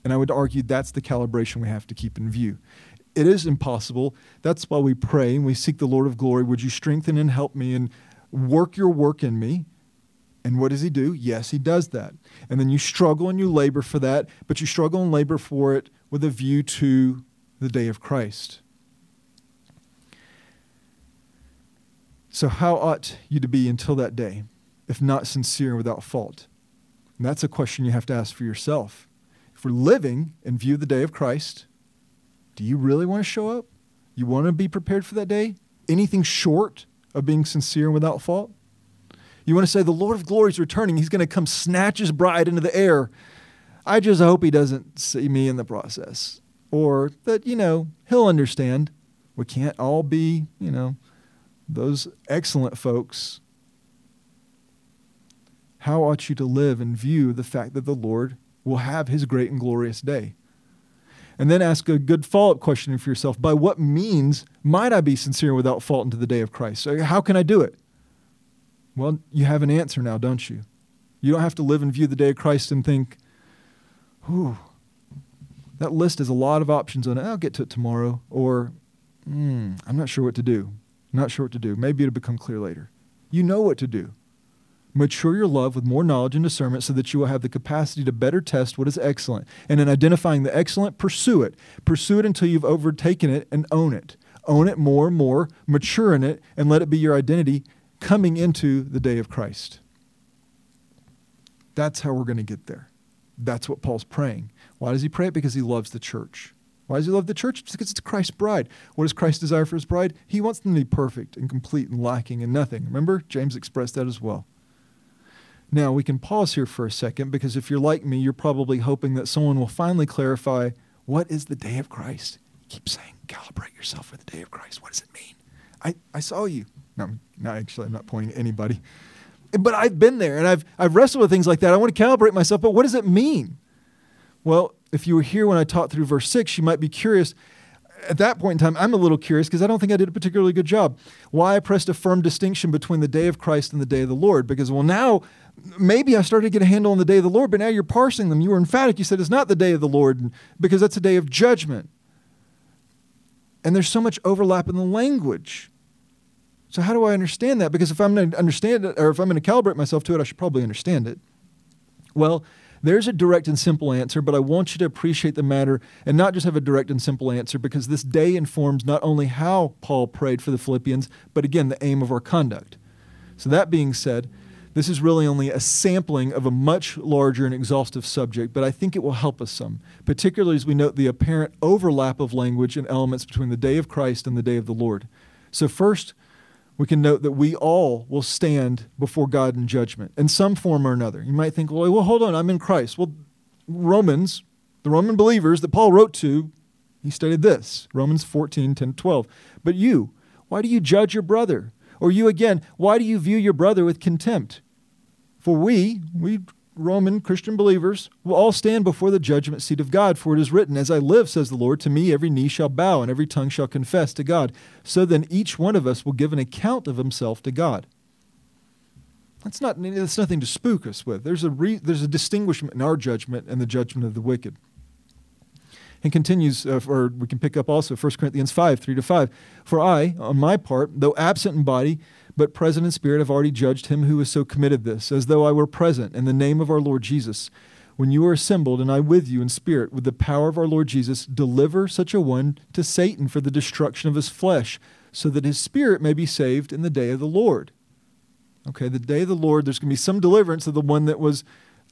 And I would argue that's the calibration we have to keep in view. It is impossible. That's why we pray and we seek the Lord of glory. Would you strengthen and help me and work your work in me? And what does he do? Yes, he does that. And then you struggle and you labor for that, but you struggle and labor for it with a view to the day of Christ. So how ought you to be until that day, if not sincere and without fault? And that's a question you have to ask for yourself. If we're living in view of the day of Christ, do you really want to show up? You want to be prepared for that day? Anything short of being sincere and without fault? You want to say, the Lord of glory is returning. He's going to come snatch his bride into the air. I just hope he doesn't see me in the process. Or that, you know, he'll understand. We can't all be, you know, those excellent folks. How ought you to live in view of the fact that the Lord will have his great and glorious day? And then ask a good follow-up question for yourself. By what means might I be sincere without fault into the day of Christ? So how can I do it? Well, you have an answer now, don't you? You don't have to live and view the day of Christ and think, whew, that list has a lot of options on it. I'll get to it tomorrow. Or, mm, I'm not sure what to do. I'm not sure what to do. Maybe it'll become clear later. You know what to do. Mature your love with more knowledge and discernment so that you will have the capacity to better test what is excellent. And in identifying the excellent, pursue it. Pursue it until you've overtaken it and own it. Own it more and more, mature in it, and let it be your identity coming into the day of Christ. That's how we're going to get there. That's what Paul's praying. Why does he pray it? Because he loves the church. Why does he love the church? Because it's Christ's bride. What does Christ desire for his bride? He wants them to be perfect and complete and lacking in nothing. Remember, James expressed that as well. Now, we can pause here for a second, because if you're like me, you're probably hoping that someone will finally clarify, what is the day of Christ? Keep saying, calibrate yourself for the day of Christ. What does it mean? I, I saw you. No, no, actually, I'm not pointing at anybody. But I've been there, and I've, I've wrestled with things like that. I want to calibrate myself, but what does it mean? Well, if you were here when I taught through verse six, you might be curious. At that point in time, I'm a little curious because I don't think I did a particularly good job. Why I pressed a firm distinction between the day of Christ and the day of the Lord. Because, well, now maybe I started to get a handle on the day of the Lord, but now you're parsing them. You were emphatic. You said it's not the day of the Lord because that's a day of judgment. And there's so much overlap in the language. So how do I understand that? Because if I'm going to understand it, or if I'm going to calibrate myself to it, I should probably understand it. Well, there's a direct and simple answer, but I want you to appreciate the matter and not just have a direct and simple answer, because this day informs not only how Paul prayed for the Philippians, but again, the aim of our conduct. So that being said, this is really only a sampling of a much larger and exhaustive subject, but I think it will help us some, particularly as we note the apparent overlap of language and elements between the day of Christ and the day of the Lord. So first, we can note that we all will stand before God in judgment in some form or another. You might think, well, well, hold on, I'm in Christ. Well, Romans, the Roman believers that Paul wrote to, he stated this, Romans fourteen, ten, twelve. But you, why do you judge your brother? Or you again, why do you view your brother with contempt? For we, we Roman Christian believers, will all stand before the judgment seat of God, for it is written, as I live, says the Lord, to me every knee shall bow and every tongue shall confess to God. So then each one of us will give an account of himself to God. That's not, that's nothing to spook us with. There's a, re, there's a distinguishment in our judgment and the judgment of the wicked. And continues, uh, or we can pick up also First Corinthians five, three to five. For I, on my part, though absent in body, but present in spirit, have already judged him who has so committed this, as though I were present, in the name of our Lord Jesus. When you are assembled, and I with you in spirit, with the power of our Lord Jesus, deliver such a one to Satan for the destruction of his flesh, so that his spirit may be saved in the day of the Lord. Okay, the day of the Lord, there's going to be some deliverance of the one that was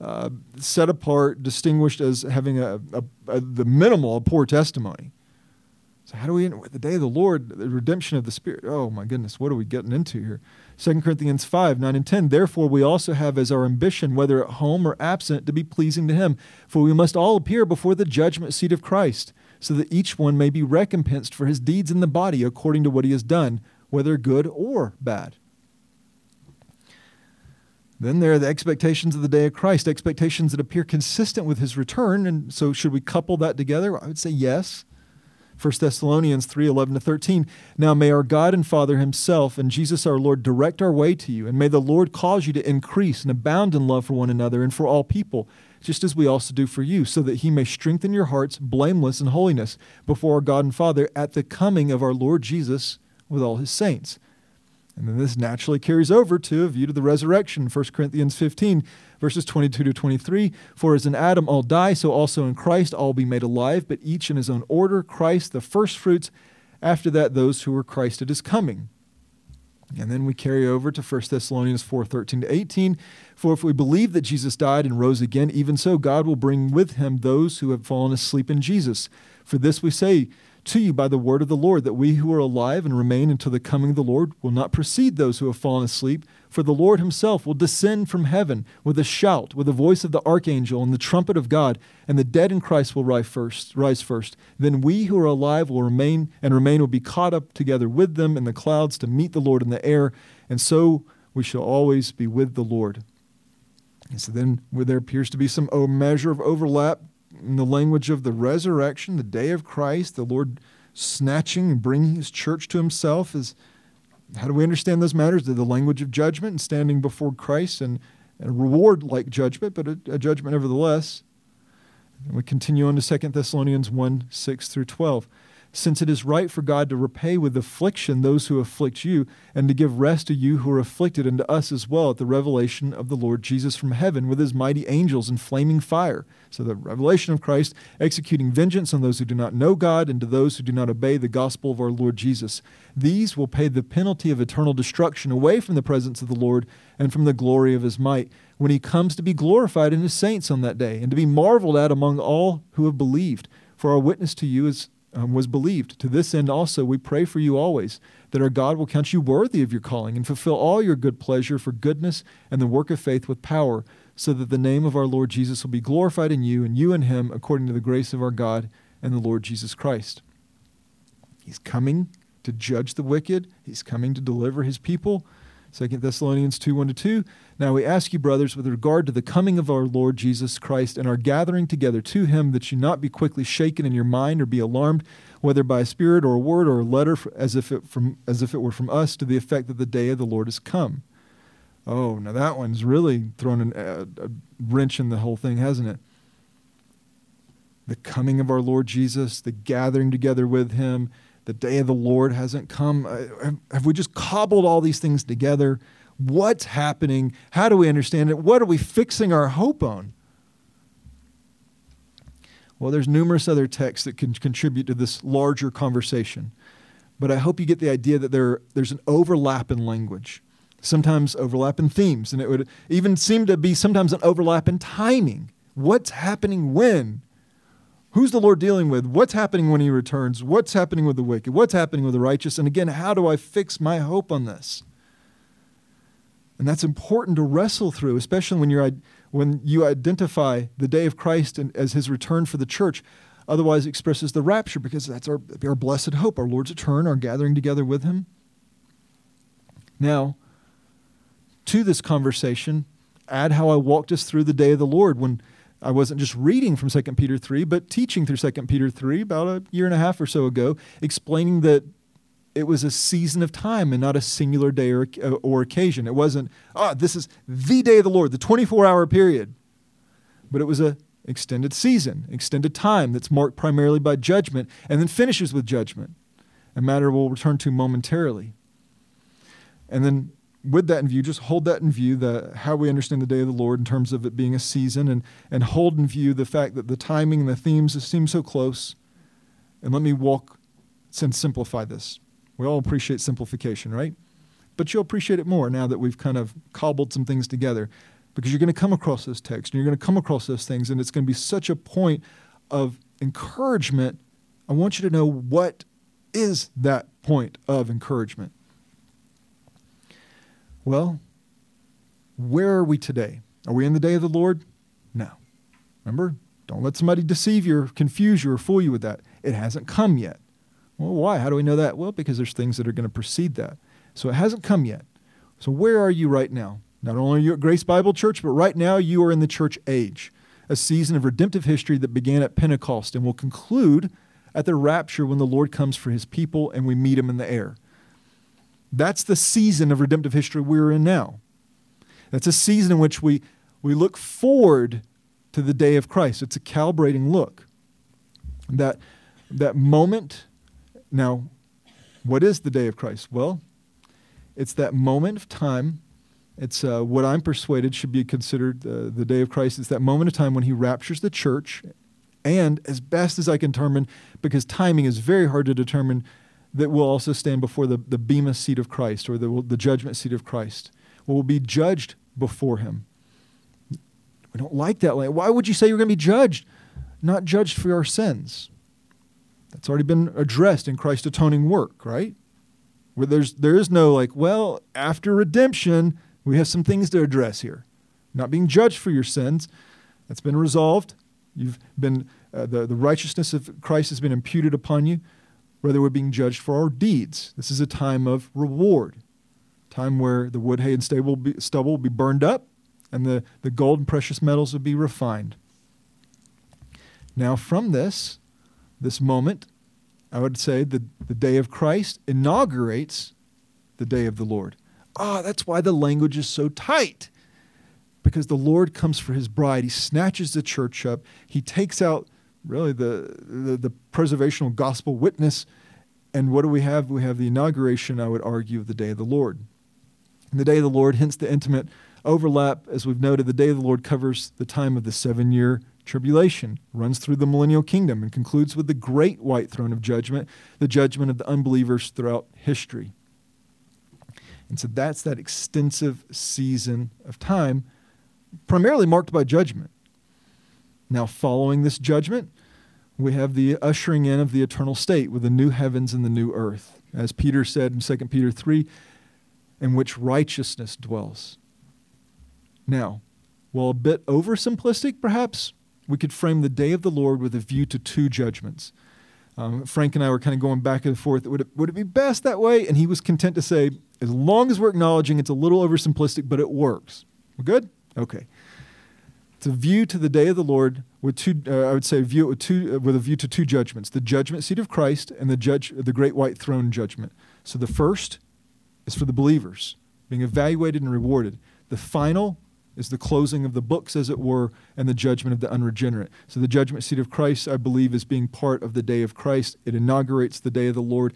Uh, set apart, distinguished as having a, a, a the minimal, a poor testimony. So how do we end with the day of the Lord, the redemption of the Spirit? Oh my goodness, what are we getting into here? Second Corinthians five, nine and ten, therefore we also have as our ambition, whether at home or absent, to be pleasing to him, for we must all appear before the judgment seat of Christ, so that each one may be recompensed for his deeds in the body according to what he has done, whether good or bad. Then there are the expectations of the day of Christ, expectations that appear consistent with his return. And so should we couple that together? I would say yes. First Thessalonians three, eleven to thirteen. Now may our God and Father himself and Jesus our Lord direct our way to you, and may the Lord cause you to increase and abound in love for one another and for all people, just as we also do for you, so that he may strengthen your hearts blameless in holiness before our God and Father at the coming of our Lord Jesus with all his saints. And then this naturally carries over to a view to the resurrection, First Corinthians fifteen, verses twenty-two to twenty-three. For as in Adam all die, so also in Christ all be made alive, but each in his own order, Christ the firstfruits, after that those who were Christ at his coming. And then we carry over to First Thessalonians four, thirteen to eighteen. For if we believe that Jesus died and rose again, even so God will bring with him those who have fallen asleep in Jesus. For this we say to you by the word of the Lord, that we who are alive and remain until the coming of the Lord will not precede those who have fallen asleep, for the Lord himself will descend from heaven with a shout, with the voice of the archangel and the trumpet of God, and the dead in Christ will rise first. Rise first. Then we who are alive will remain, and remain will be caught up together with them in the clouds to meet the Lord in the air, and so we shall always be with the Lord. And so then where there appears to be some measure of overlap in the language of the resurrection, the day of Christ, the Lord snatching and bringing his church to himself, is how do we understand those matters? The language of judgment and standing before Christ, and a reward-like judgment, but a, a judgment nevertheless. And we continue on to Second Thessalonians one, six through twelve. Since it is right for God to repay with affliction those who afflict you, and to give rest to you who are afflicted, and to us as well, at the revelation of the Lord Jesus from heaven with his mighty angels in flaming fire. So the revelation of Christ, executing vengeance on those who do not know God, and to those who do not obey the gospel of our Lord Jesus. These will pay the penalty of eternal destruction away from the presence of the Lord and from the glory of his might, when he comes to be glorified in his saints on that day, and to be marveled at among all who have believed. For our witness to you is um, was believed. To this end also we pray for you always, that our God will count you worthy of your calling and fulfill all your good pleasure for goodness and the work of faith with power, so that the name of our Lord Jesus will be glorified in you and you in him, according to the grace of our God and the Lord Jesus Christ. He's coming to judge the wicked. He's coming to deliver his people. Second Thessalonians two, one to two. Now we ask you, brothers, with regard to the coming of our Lord Jesus Christ and our gathering together to him, that you not be quickly shaken in your mind or be alarmed, whether by a spirit or a word or a letter, as if it, from, as if it were from us, to the effect that the day of the Lord has come. Oh, now that one's really thrown an, a, a wrench in the whole thing, hasn't it? The coming of our Lord Jesus, the gathering together with him, the day of the Lord hasn't come. Have we just cobbled all these things together? What's happening? How do we understand it? What are we fixing our hope on? Well, there's numerous other texts that can contribute to this larger conversation, but I hope you get the idea that there, there's an overlap in language, sometimes overlap in themes, and it would even seem to be sometimes an overlap in timing. What's happening when? Who's the Lord dealing with? What's happening when he returns? What's happening with the wicked? What's happening with the righteous? And again, how do I fix my hope on this? And that's important to wrestle through, especially when you're, when you identify the day of Christ as his return for the church. Otherwise, it expresses the rapture, because that's our, our blessed hope, our Lord's return, our gathering together with him. Now, to this conversation, add how I walked us through the day of the Lord when I wasn't just reading from Second Peter three, but teaching through Second Peter three about a year and a half or so ago, explaining that it was a season of time and not a singular day or, or occasion. It wasn't, ah, this is the day of the Lord, the twenty-four hour period. But it was an extended season, extended time that's marked primarily by judgment and then finishes with judgment, a matter we'll return to momentarily. And then with that in view, just hold that in view, the, how we understand the day of the Lord in terms of it being a season, and, and hold in view the fact that the timing and the themes seem so close. And let me walk and simplify this. We all appreciate simplification, right? But you'll appreciate it more now that we've kind of cobbled some things together, because you're going to come across this text and you're going to come across those things, and it's going to be such a point of encouragement. I want you to know, what is that point of encouragement? Well, where are we today? Are we in the day of the Lord? No. Remember, don't let somebody deceive you or confuse you or fool you with that. It hasn't come yet. Well, why? How do we know that? Well, because there's things that are going to precede that. So it hasn't come yet. So where are you right now? Not only are you at Grace Bible Church, but right now you are in the church age, a season of redemptive history that began at Pentecost and will conclude at the rapture, when the Lord comes for his people and we meet him in the air. That's the season of redemptive history we're in now. That's a season in which we, we look forward to the day of Christ. It's a calibrating look. That, that moment, now, what is the day of Christ? Well, it's that moment of time. It's uh, what I'm persuaded should be considered uh, the day of Christ. It's that moment of time when he raptures the church. And as best as I can determine, because timing is very hard to determine, that will also stand before the, the Bema seat of Christ, or the, the judgment seat of Christ. We will be judged before him. We don't like that language. Why would you say you're going to be judged? Not judged for our sins. That's already been addressed in Christ's atoning work, right? Where there's, there is no like, well, after redemption, we have some things to address here. Not being judged for your sins. That's been resolved. You've been, uh, the, the righteousness of Christ has been imputed upon you. Rather, we're being judged for our deeds. This is a time of reward, a time where the wood, hay, and stubble will be, stubble will be burned up, and the, the gold and precious metals will be refined. Now, from this, this moment, I would say that the day of Christ inaugurates the day of the Lord. Ah, that's why the language is so tight, because the Lord comes for his bride. He snatches the church up. He takes out really the, the the preservational gospel witness. And what do we have? We have the inauguration, I would argue, of the day of the Lord. And the day of the Lord, hence the intimate overlap, as we've noted, the day of the Lord covers the time of the seven-year tribulation, runs through the millennial kingdom, and concludes with the great white throne of judgment, the judgment of the unbelievers throughout history. And so that's that extensive season of time, primarily marked by judgment. Now, following this judgment, we have the ushering in of the eternal state with the new heavens and the new earth. As Peter said in Second Peter three, in which righteousness dwells. Now, while a bit oversimplistic, perhaps, we could frame the day of the Lord with a view to two judgments. Um, Frank and I were kind of going back and forth. Would it, would it be best that way? And he was content to say, as long as we're acknowledging it's a little oversimplistic, but it works. We're good? Okay. It's a view to the day of the Lord with two. Uh, I would say view it with two uh, with a view to two judgments: the judgment seat of Christ and the judge, the great white throne judgment. So the first is for the believers being evaluated and rewarded. The final is the closing of the books, as it were, and the judgment of the unregenerate. So the judgment seat of Christ, I believe, is being part of the day of Christ. It inaugurates the day of the Lord,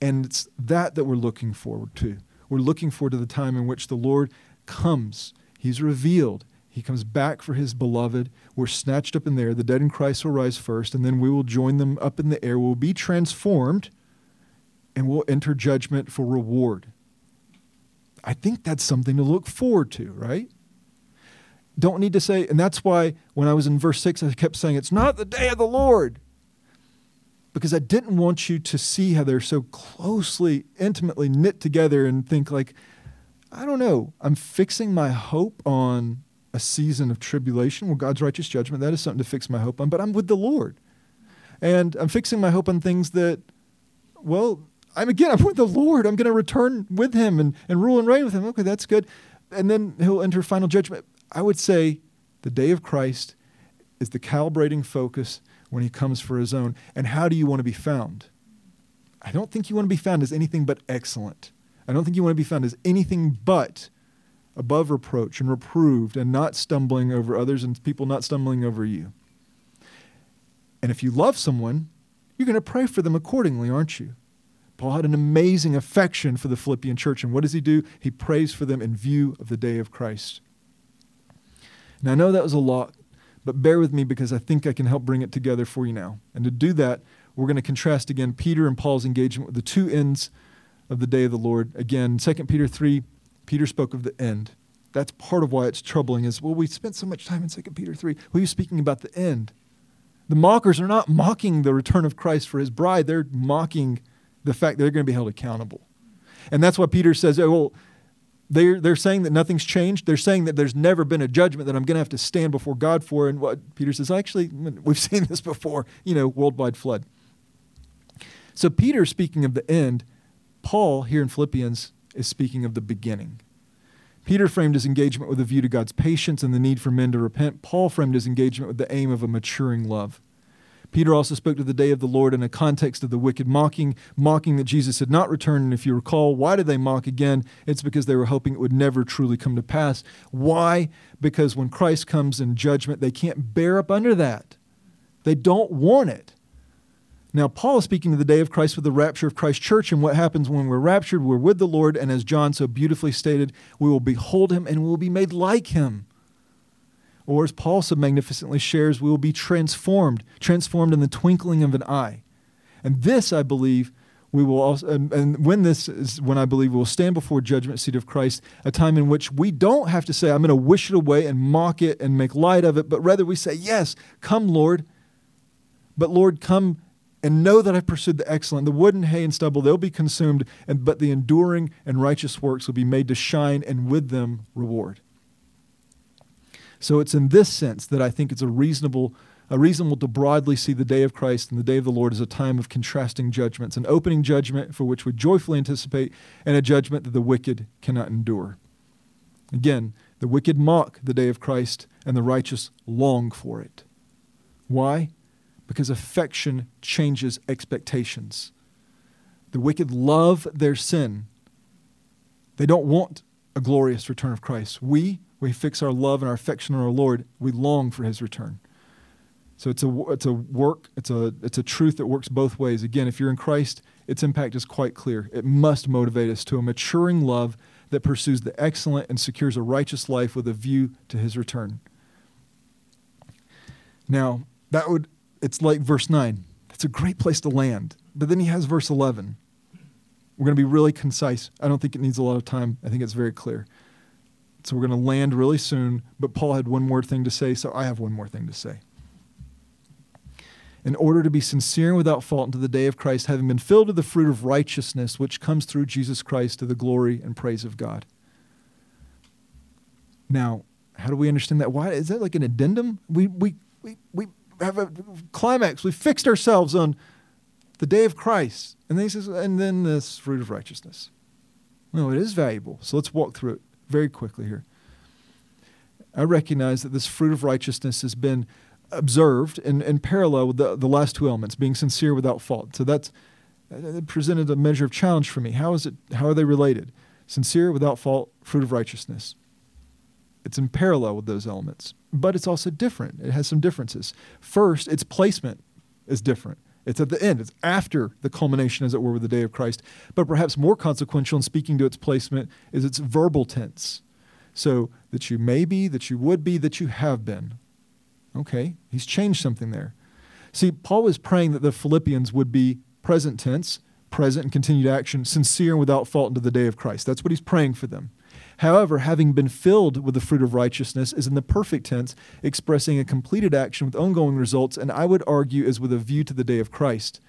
and it's that that we're looking forward to. We're looking forward to the time in which the Lord comes. He's revealed. He comes back for his beloved. We're snatched up in there. The dead in Christ will rise first, and then we will join them up in the air. We'll be transformed, and we'll enter judgment for reward. I think that's something to look forward to, right? Don't need to say, and that's why when I was in verse six, I kept saying, it's not the day of the Lord, because I didn't want you to see how they're so closely, intimately knit together and think like, I don't know, I'm fixing my hope on a season of tribulation, well, God's righteous judgment, that is something to fix my hope on, but I'm with the Lord. And I'm fixing my hope on things that, well, I'm again, I'm with the Lord. I'm going to return with him and, and rule and reign with him. Okay, that's good. And then he'll enter final judgment. I would say the day of Christ is the calibrating focus when he comes for his own. And how do you want to be found? I don't think you want to be found as anything but excellent. I don't think you want to be found as anything but above reproach and reproved and not stumbling over others and people not stumbling over you. And if you love someone, you're going to pray for them accordingly, aren't you? Paul had an amazing affection for the Philippian church. And what does he do? He prays for them in view of the day of Christ. And I know that was a lot, but bear with me because I think I can help bring it together for you now. And to do that, we're going to contrast again Peter and Paul's engagement with the two ends of the day of the Lord. Again, Second Peter three, Peter spoke of the end. That's part of why it's troubling is, well, we spent so much time in Second Peter three. Well, you're speaking about the end. The mockers are not mocking the return of Christ for his bride. They're mocking the fact that they're going to be held accountable. And that's why Peter says, oh, well, they're, they're saying that nothing's changed. They're saying that there's never been a judgment that I'm going to have to stand before God for. And what Peter says, actually, we've seen this before, you know, worldwide flood. So Peter, speaking of the end, Paul here in Philippians is speaking of the beginning. Peter framed his engagement with a view to God's patience and the need for men to repent. Paul framed his engagement with the aim of a maturing love. Peter also spoke to the day of the Lord in a context of the wicked mocking, mocking that Jesus had not returned. And if you recall, why did they mock again? It's because they were hoping it would never truly come to pass. Why? Because when Christ comes in judgment, they can't bear up under that. They don't want it. Now, Paul is speaking to the day of Christ with the rapture of Christ's church, and what happens when we're raptured, we're with the Lord, and as John so beautifully stated, we will behold him and we will be made like him. Or as Paul so magnificently shares, we will be transformed, transformed in the twinkling of an eye. And this, I believe, we will also, and, and when this is when I believe we will stand before judgment seat of Christ, a time in which we don't have to say, I'm going to wish it away and mock it and make light of it, but rather we say, yes, come, Lord, but Lord, come and know that I've pursued the excellent. The wood and hay and stubble, they'll be consumed, and but the enduring and righteous works will be made to shine, and with them reward. So it's in this sense that I think it's a reasonable, a reasonable to broadly see the day of Christ and the day of the Lord as a time of contrasting judgments, an opening judgment for which we joyfully anticipate, and a judgment that the wicked cannot endure. Again, the wicked mock the day of Christ, and the righteous long for it. Why? Because affection changes expectations. The wicked love their sin. They don't want a glorious return of Christ. We, we fix our love and our affection on our Lord. We long for his return. So it's a, it's a work, it's a, it's a truth that works both ways. Again, if you're in Christ, its impact is quite clear. It must motivate us to a maturing love that pursues the excellent and secures a righteous life with a view to his return. Now, that would... It's like verse nine. That's a great place to land. But then he has verse eleven. We're going to be really concise. I don't think it needs a lot of time. I think it's very clear. So we're going to land really soon. But Paul had one more thing to say, so I have one more thing to say. in order to be sincere and without fault unto the day of Christ, having been filled with the fruit of righteousness, which comes through Jesus Christ to the glory and praise of God. Now, how do we understand that? Why is that like an addendum? We we we we have a climax. We fixed ourselves on the day of Christ, and then he says, and then this fruit of righteousness. No, it is valuable. So let's walk through it very quickly here. I recognize that this fruit of righteousness has been observed in, in parallel with the, the last two elements, being sincere without fault. So that's it presented a measure of challenge for me. How is it? How are they related? Sincere without fault, fruit of righteousness. It's in parallel with those elements, but it's also different. It has some differences. First, its placement is different. It's at the end. It's after the culmination, as it were, with the day of Christ. But perhaps more consequential in speaking to its placement is its verbal tense. So that you may be, that you would be, that you have been. Okay, he's changed something there. See, Paul was praying that the Philippians would be present tense, present and continued action, sincere and without fault unto the day of Christ. That's what he's praying for them. However, having been filled with the fruit of righteousness is in the perfect tense, expressing a completed action with ongoing results, and I would argue is with a view to the day of Christ.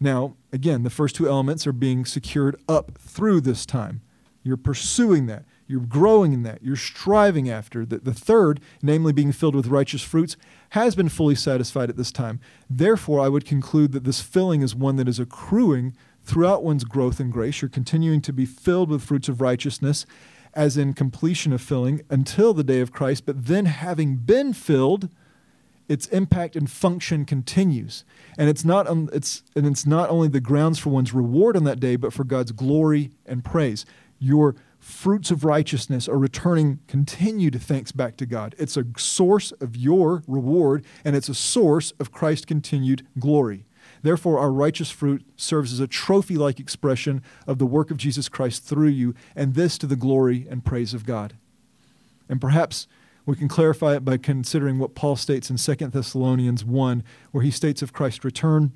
Now, again, the first two elements are being secured up through this time. You're pursuing that. You're growing in that. You're striving after that. The third, namely being filled with righteous fruits, has been fully satisfied at this time. Therefore, I would conclude that this filling is one that is accruing throughout one's growth in grace. You're continuing to be filled with fruits of righteousness, as in completion of filling, until the day of Christ, but then having been filled, its impact and function continues. And it's not um, it's and it's not only the grounds for one's reward on that day, but for God's glory and praise. Your fruits of righteousness are returning continued thanks back to God. It's a source of your reward, and it's a source of Christ's continued glory. Therefore, our righteous fruit serves as a trophy-like expression of the work of Jesus Christ through you, and this to the glory and praise of God. And perhaps we can clarify it by considering what Paul states in Second Thessalonians one, where he states of Christ's return,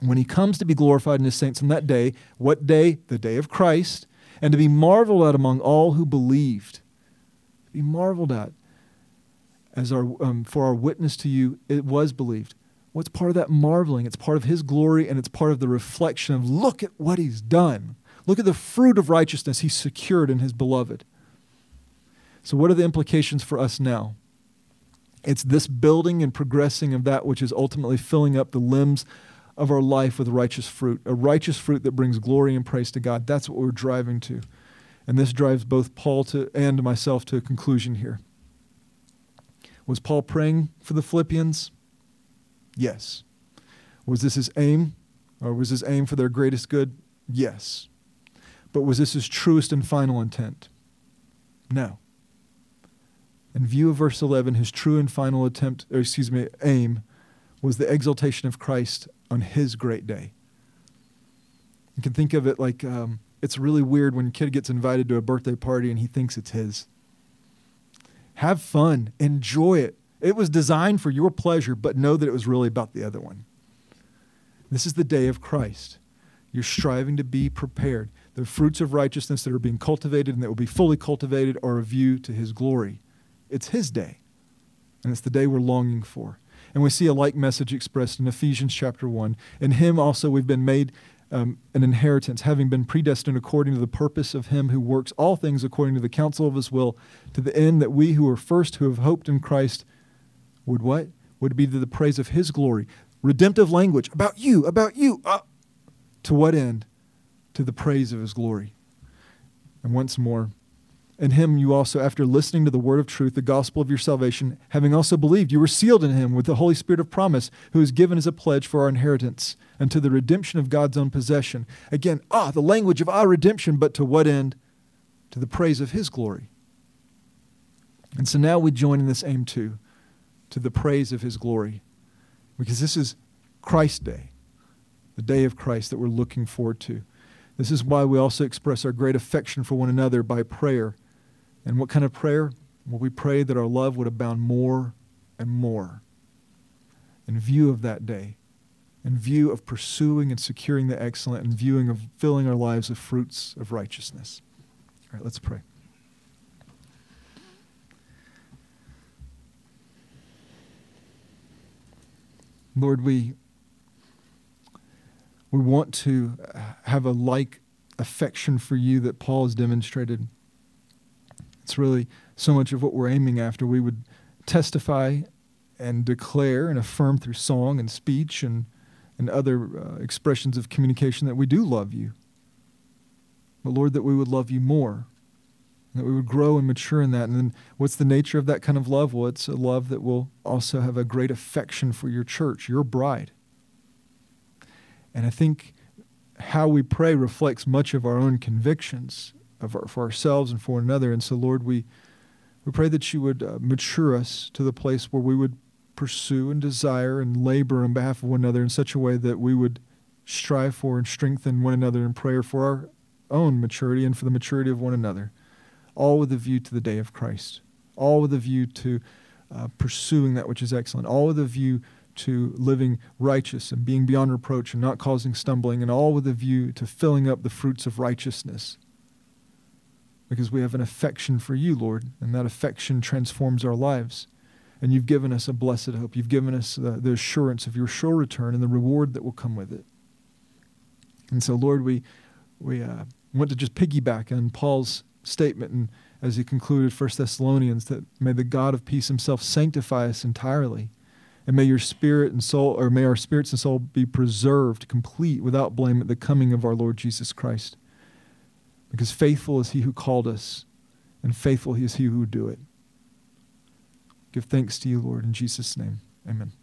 when he comes to be glorified in his saints on that day, what day? The day of Christ, and to be marveled at among all who believed. Be marveled at as our um, for our witness to you, it was believed. What's part of that marveling? It's part of his glory, and it's part of the reflection of look at what he's done. Look at the fruit of righteousness he secured in his beloved. So what are the implications for us now? It's this building and progressing of that which is ultimately filling up the limbs of our life with righteous fruit, a righteous fruit that brings glory and praise to God. That's what we're driving to. And this drives both Paul to and myself to a conclusion here. Was Paul praying for the Philippians? Yes. Was this his aim? Or was his aim for their greatest good? Yes. But was this his truest and final intent? No. In view of verse eleven, his true and final attempt, or excuse me, aim was the exaltation of Christ on his great day. You can think of it like, um, it's really weird when a kid gets invited to a birthday party and he thinks it's his. Have fun. Enjoy it. It was designed for your pleasure, but know that it was really about the other one. This is the day of Christ. You're striving to be prepared. The fruits of righteousness that are being cultivated and that will be fully cultivated are a view to his glory. It's his day, and it's the day we're longing for. And we see a like message expressed in Ephesians chapter one. In him also we've been made um, an inheritance, having been predestined according to the purpose of him who works all things according to the counsel of his will, to the end that we who are first, who have hoped in Christ, would what? Would be to the praise of his glory. Redemptive language, about you, about you. Uh, to what end? To the praise of his glory. And once more, in him you also, after listening to the word of truth, the gospel of your salvation, having also believed, you were sealed in him with the Holy Spirit of promise, who is given as a pledge for our inheritance, unto the redemption of God's own possession. Again, ah, the language of our redemption, but to what end? To the praise of his glory. And so now we join in this aim too, to the praise of his glory, because this is Christ's day, the day of Christ that we're looking forward to. This is why we also express our great affection for one another by prayer. And what kind of prayer? Well, we pray that our love would abound more and more in view of that day, in view of pursuing and securing the excellent, in viewing of filling our lives with fruits of righteousness. All right, let's pray. Lord, we We want to have a like affection for you that Paul has demonstrated. It's really so much of what we're aiming after. We would testify and declare and affirm through song and speech and, and other uh, expressions of communication that we do love you. But Lord, that we would love you more, that we would grow and mature in that. And then what's the nature of that kind of love? Well, it's a love that will also have a great affection for your church, your bride. And I think how we pray reflects much of our own convictions of our, for ourselves and for one another. And so, Lord, we, we pray that you would uh, mature us to the place where we would pursue and desire and labor on behalf of one another in such a way that we would strive for and strengthen one another in prayer for our own maturity and for the maturity of one another, all with a view to the day of Christ, all with a view to uh, pursuing that which is excellent, all with a view to living righteous and being beyond reproach and not causing stumbling, and all with a view to filling up the fruits of righteousness, because we have an affection for you, Lord, and that affection transforms our lives. And you've given us a blessed hope. You've given us the, the assurance of your sure return and the reward that will come with it. And so, Lord, we we uh, want to just piggyback on Paul's statement, and as he concluded First Thessalonians, that may the God of peace himself sanctify us entirely. And may your spirit and soul, or may our spirits and soul be preserved, complete, without blame at the coming of our Lord Jesus Christ. Because faithful is he who called us, and faithful is he who do it. Give thanks to you, Lord, in Jesus' name. Amen.